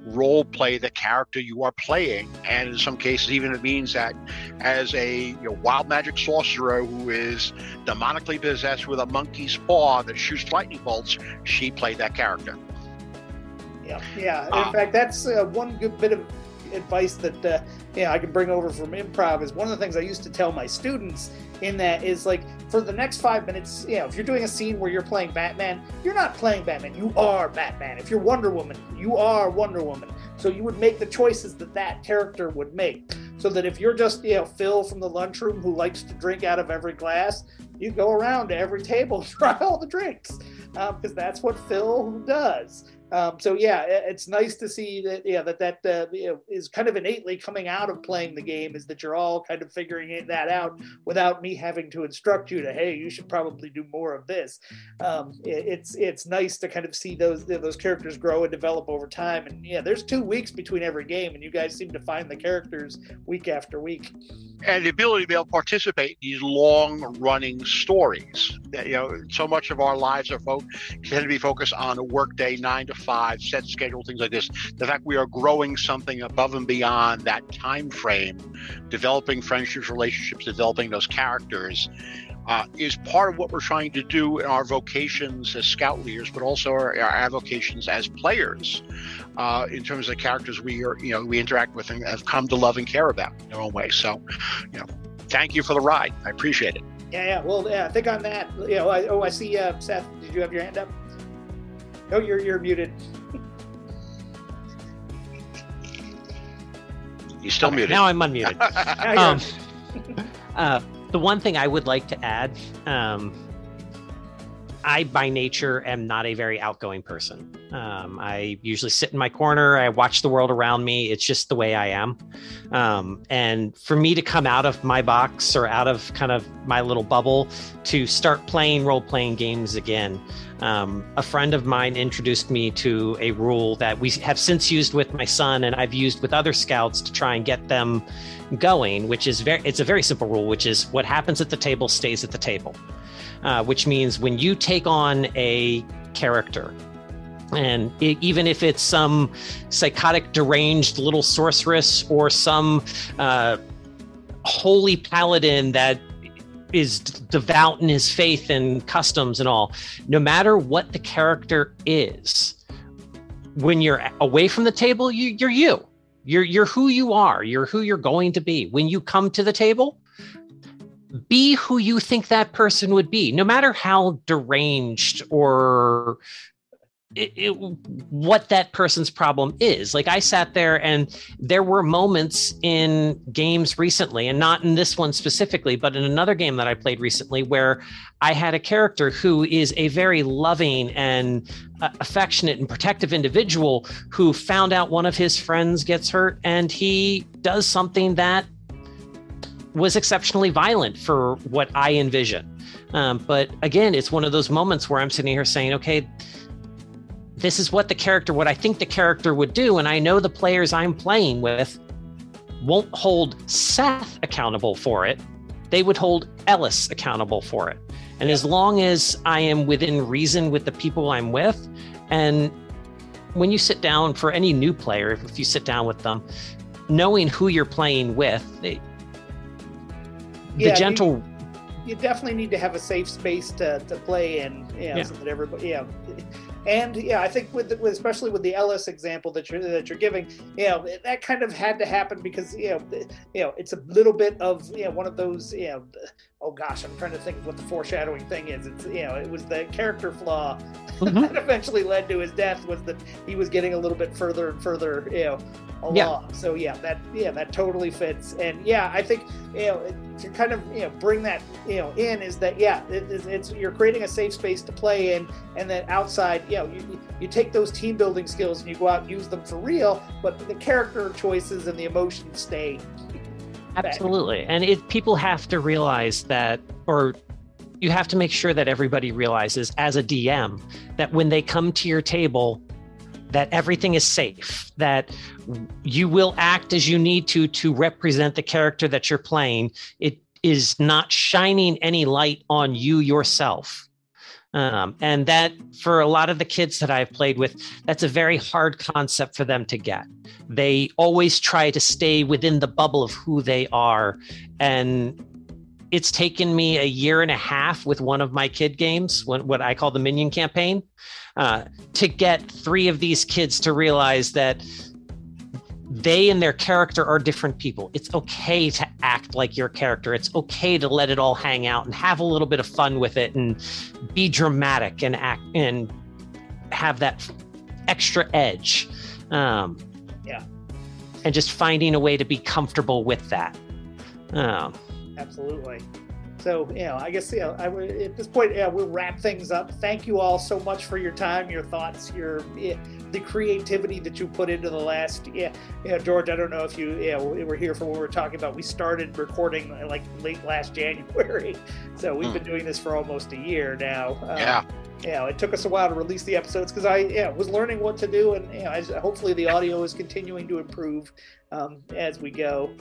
role play the character you are playing. And in some cases, even it means that as a, you know, wild magic sorcerer who is demonically possessed with a monkey's paw that shoots lightning bolts, she played that character. Yeah. In fact, that's one good bit of advice that I can bring over from improv, is one of the things I used to tell my students in that is, like, for the next 5 minutes, you know, if you're doing a scene where you're playing Batman, you're not playing Batman, you are Batman. If you're Wonder Woman, you are Wonder Woman. So you would make the choices that character would make. So that if you're just, you know, Phil from the lunchroom who likes to drink out of every glass, you go around to every table and try all the drinks, because that's what Phil does. So yeah, it's nice to see that is kind of innately coming out of playing the game, is that you're all kind of figuring that out without me having to instruct you to, hey, you should probably do more of this. It's nice to kind of see those characters grow and develop over time. And yeah, there's 2 weeks between every game, and you guys seem to find the characters week after week. And the ability to be able to participate in these long-running stories. You know, so much of our lives tend to be focused on a workday, 9 to 5, set schedule, things like this. The fact we are growing something above and beyond that time frame, developing friendships, relationships, developing those characters, is part of what we're trying to do in our vocations as scout leaders, but also our vocations as players, in terms of the characters we are, we interact with and have come to love and care about in their own way. So, thank you for the ride. I appreciate it. Yeah. Well, yeah. I think on that, I see Seth. Did you have your hand up? No, you're muted. You're still muted. Now I'm unmuted. The one thing I would like to add, I, by nature, am not a very outgoing person. I usually sit in my corner. I watch the world around me. It's just the way I am. And for me to come out of my box or out of kind of my little bubble to start playing role-playing games again, a friend of mine introduced me to a rule that we have since used with my son, and I've used with other scouts to try and get them going, which is it's a very simple rule, which is what happens at the table stays at the table. Which means when you take on a character, and even if it's some psychotic, deranged little sorceress or some holy paladin that is devout in his faith and customs and all, no matter what the character is, when you're away from the table, you're who you are. You're who you're going to be. When you come to the table, be who you think that person would be, no matter how deranged or what that person's problem is. Like, I sat there and there were moments in games recently, and not in this one specifically, but in another game that I played recently, where I had a character who is a very loving and affectionate and protective individual who found out one of his friends gets hurt, and he does something that was exceptionally violent for what I envision. But again, it's one of those moments where I'm sitting here saying, okay, this is what I think the character would do. And I know the players I'm playing with won't hold Seth accountable for it. They would hold Ellis accountable for it. And as long as I am within reason with the people I'm with, and when you sit down for any new player, if you sit down with them, knowing who you're playing with, you definitely need to have a safe space to play in, so that everybody, I think especially with the Ellis example that you're giving, that kind of had to happen because it's a little bit of one of those oh gosh, I'm trying to think of what the foreshadowing thing is. It's it was the character flaw that eventually led to his death, was that he was getting a little bit further and further along. Yeah. So that totally fits. And I think to kind of bring that in is that it's you're creating a safe space to play in, and then outside you take those team building skills and you go out and use them for real, but the character choices and the emotions stay. Absolutely. And people have to realize that, or you have to make sure that everybody realizes as a DM that when they come to your table, that everything is safe, that you will act as you need to represent the character that you're playing. It is not shining any light on you yourself. And that for a lot of the kids that I've played with, that's a very hard concept for them to get. They always try to stay within the bubble of who they are. And it's taken me a year and a half with one of my kid games, what I call the Minion campaign, to get three of these kids to realize that they and their character are different people. It's okay to act like your character. It's okay to let it all hang out and have a little bit of fun with it and be dramatic and act and have that extra edge. And just finding a way to be comfortable with that. Absolutely. So, I guess, at this point, we'll wrap things up. Thank you all so much for your time, your thoughts, the creativity that you put into the last, George, I don't know if you were here for what we were talking about. We started recording like late last January. So we've been doing this for almost a year now. It took us a while to release the episodes because I was learning what to do. And hopefully the audio is continuing to improve as we go.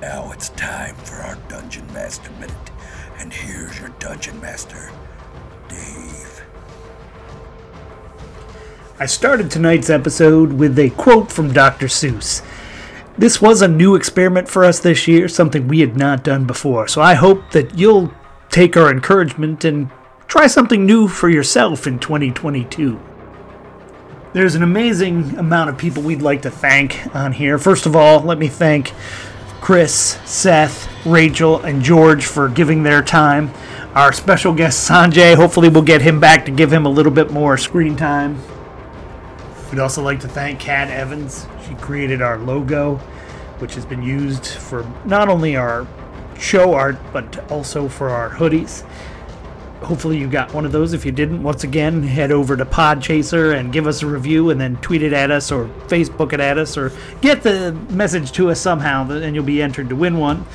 Now it's time for our Dungeon Master Minute, And here's your Dungeon Master, Dave. I started tonight's episode with a quote from Dr. Seuss. This was a new experiment for us this year, something we had not done before, so I hope that you'll take our encouragement and try something new for yourself in 2022. There's an amazing amount of people we'd like to thank on here. First of all, let me thank Chris, Seth, Rachel, and George for giving their time. Our special guest, Sanjay, hopefully we'll get him back to give him a little bit more screen time. We'd also like to thank Kat Evans. She created our logo, which has been used for not only our show art, but also for our hoodies. Hopefully you got one of those. If you didn't, once again, head over to Podchaser and give us a review, and then tweet it at us or Facebook it at us, or get the message to us somehow, and you'll be entered to win one.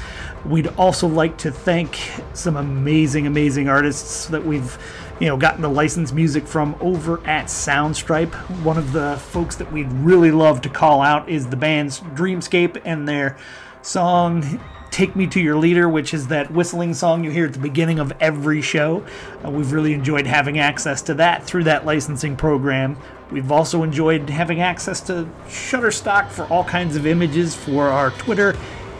We'd also like to thank some amazing artists that we've gotten the licensed music from over at Soundstripe. One of the folks that we'd really love to call out is the band's Dreamscape and their song Take Me to Your Leader, which is that whistling song you hear at the beginning of every show. We've really enjoyed having access to that through that licensing program. We've also enjoyed having access to Shutterstock for all kinds of images for our Twitter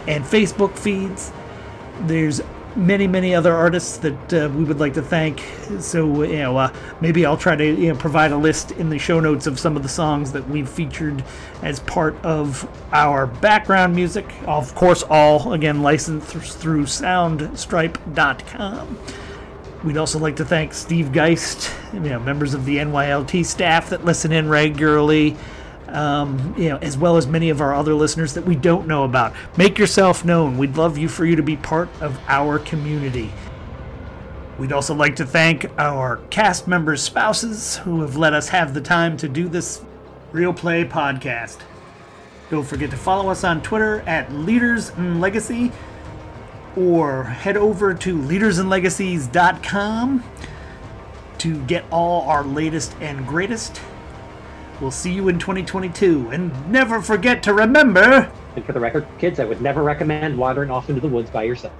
and Facebook feeds. There's many other artists that we would like to thank, so maybe I'll try to provide a list in the show notes of some of the songs that we've featured as part of our background music, of course all again licensed through soundstripe.com. We'd also like to thank Steve Geist, members of the NYLT staff that listen in regularly, as well as many of our other listeners that we don't know about. Make yourself known. We'd love for you to be part of our community. We'd also like to thank our cast members' spouses who have let us have the time to do this Real Play podcast. Don't forget to follow us on Twitter at Leaders and Legacy, or head over to leadersandlegacies.com to get all our latest and greatest. We'll see you in 2022, and never forget to remember... And for the record, kids, I would never recommend wandering off into the woods by yourself.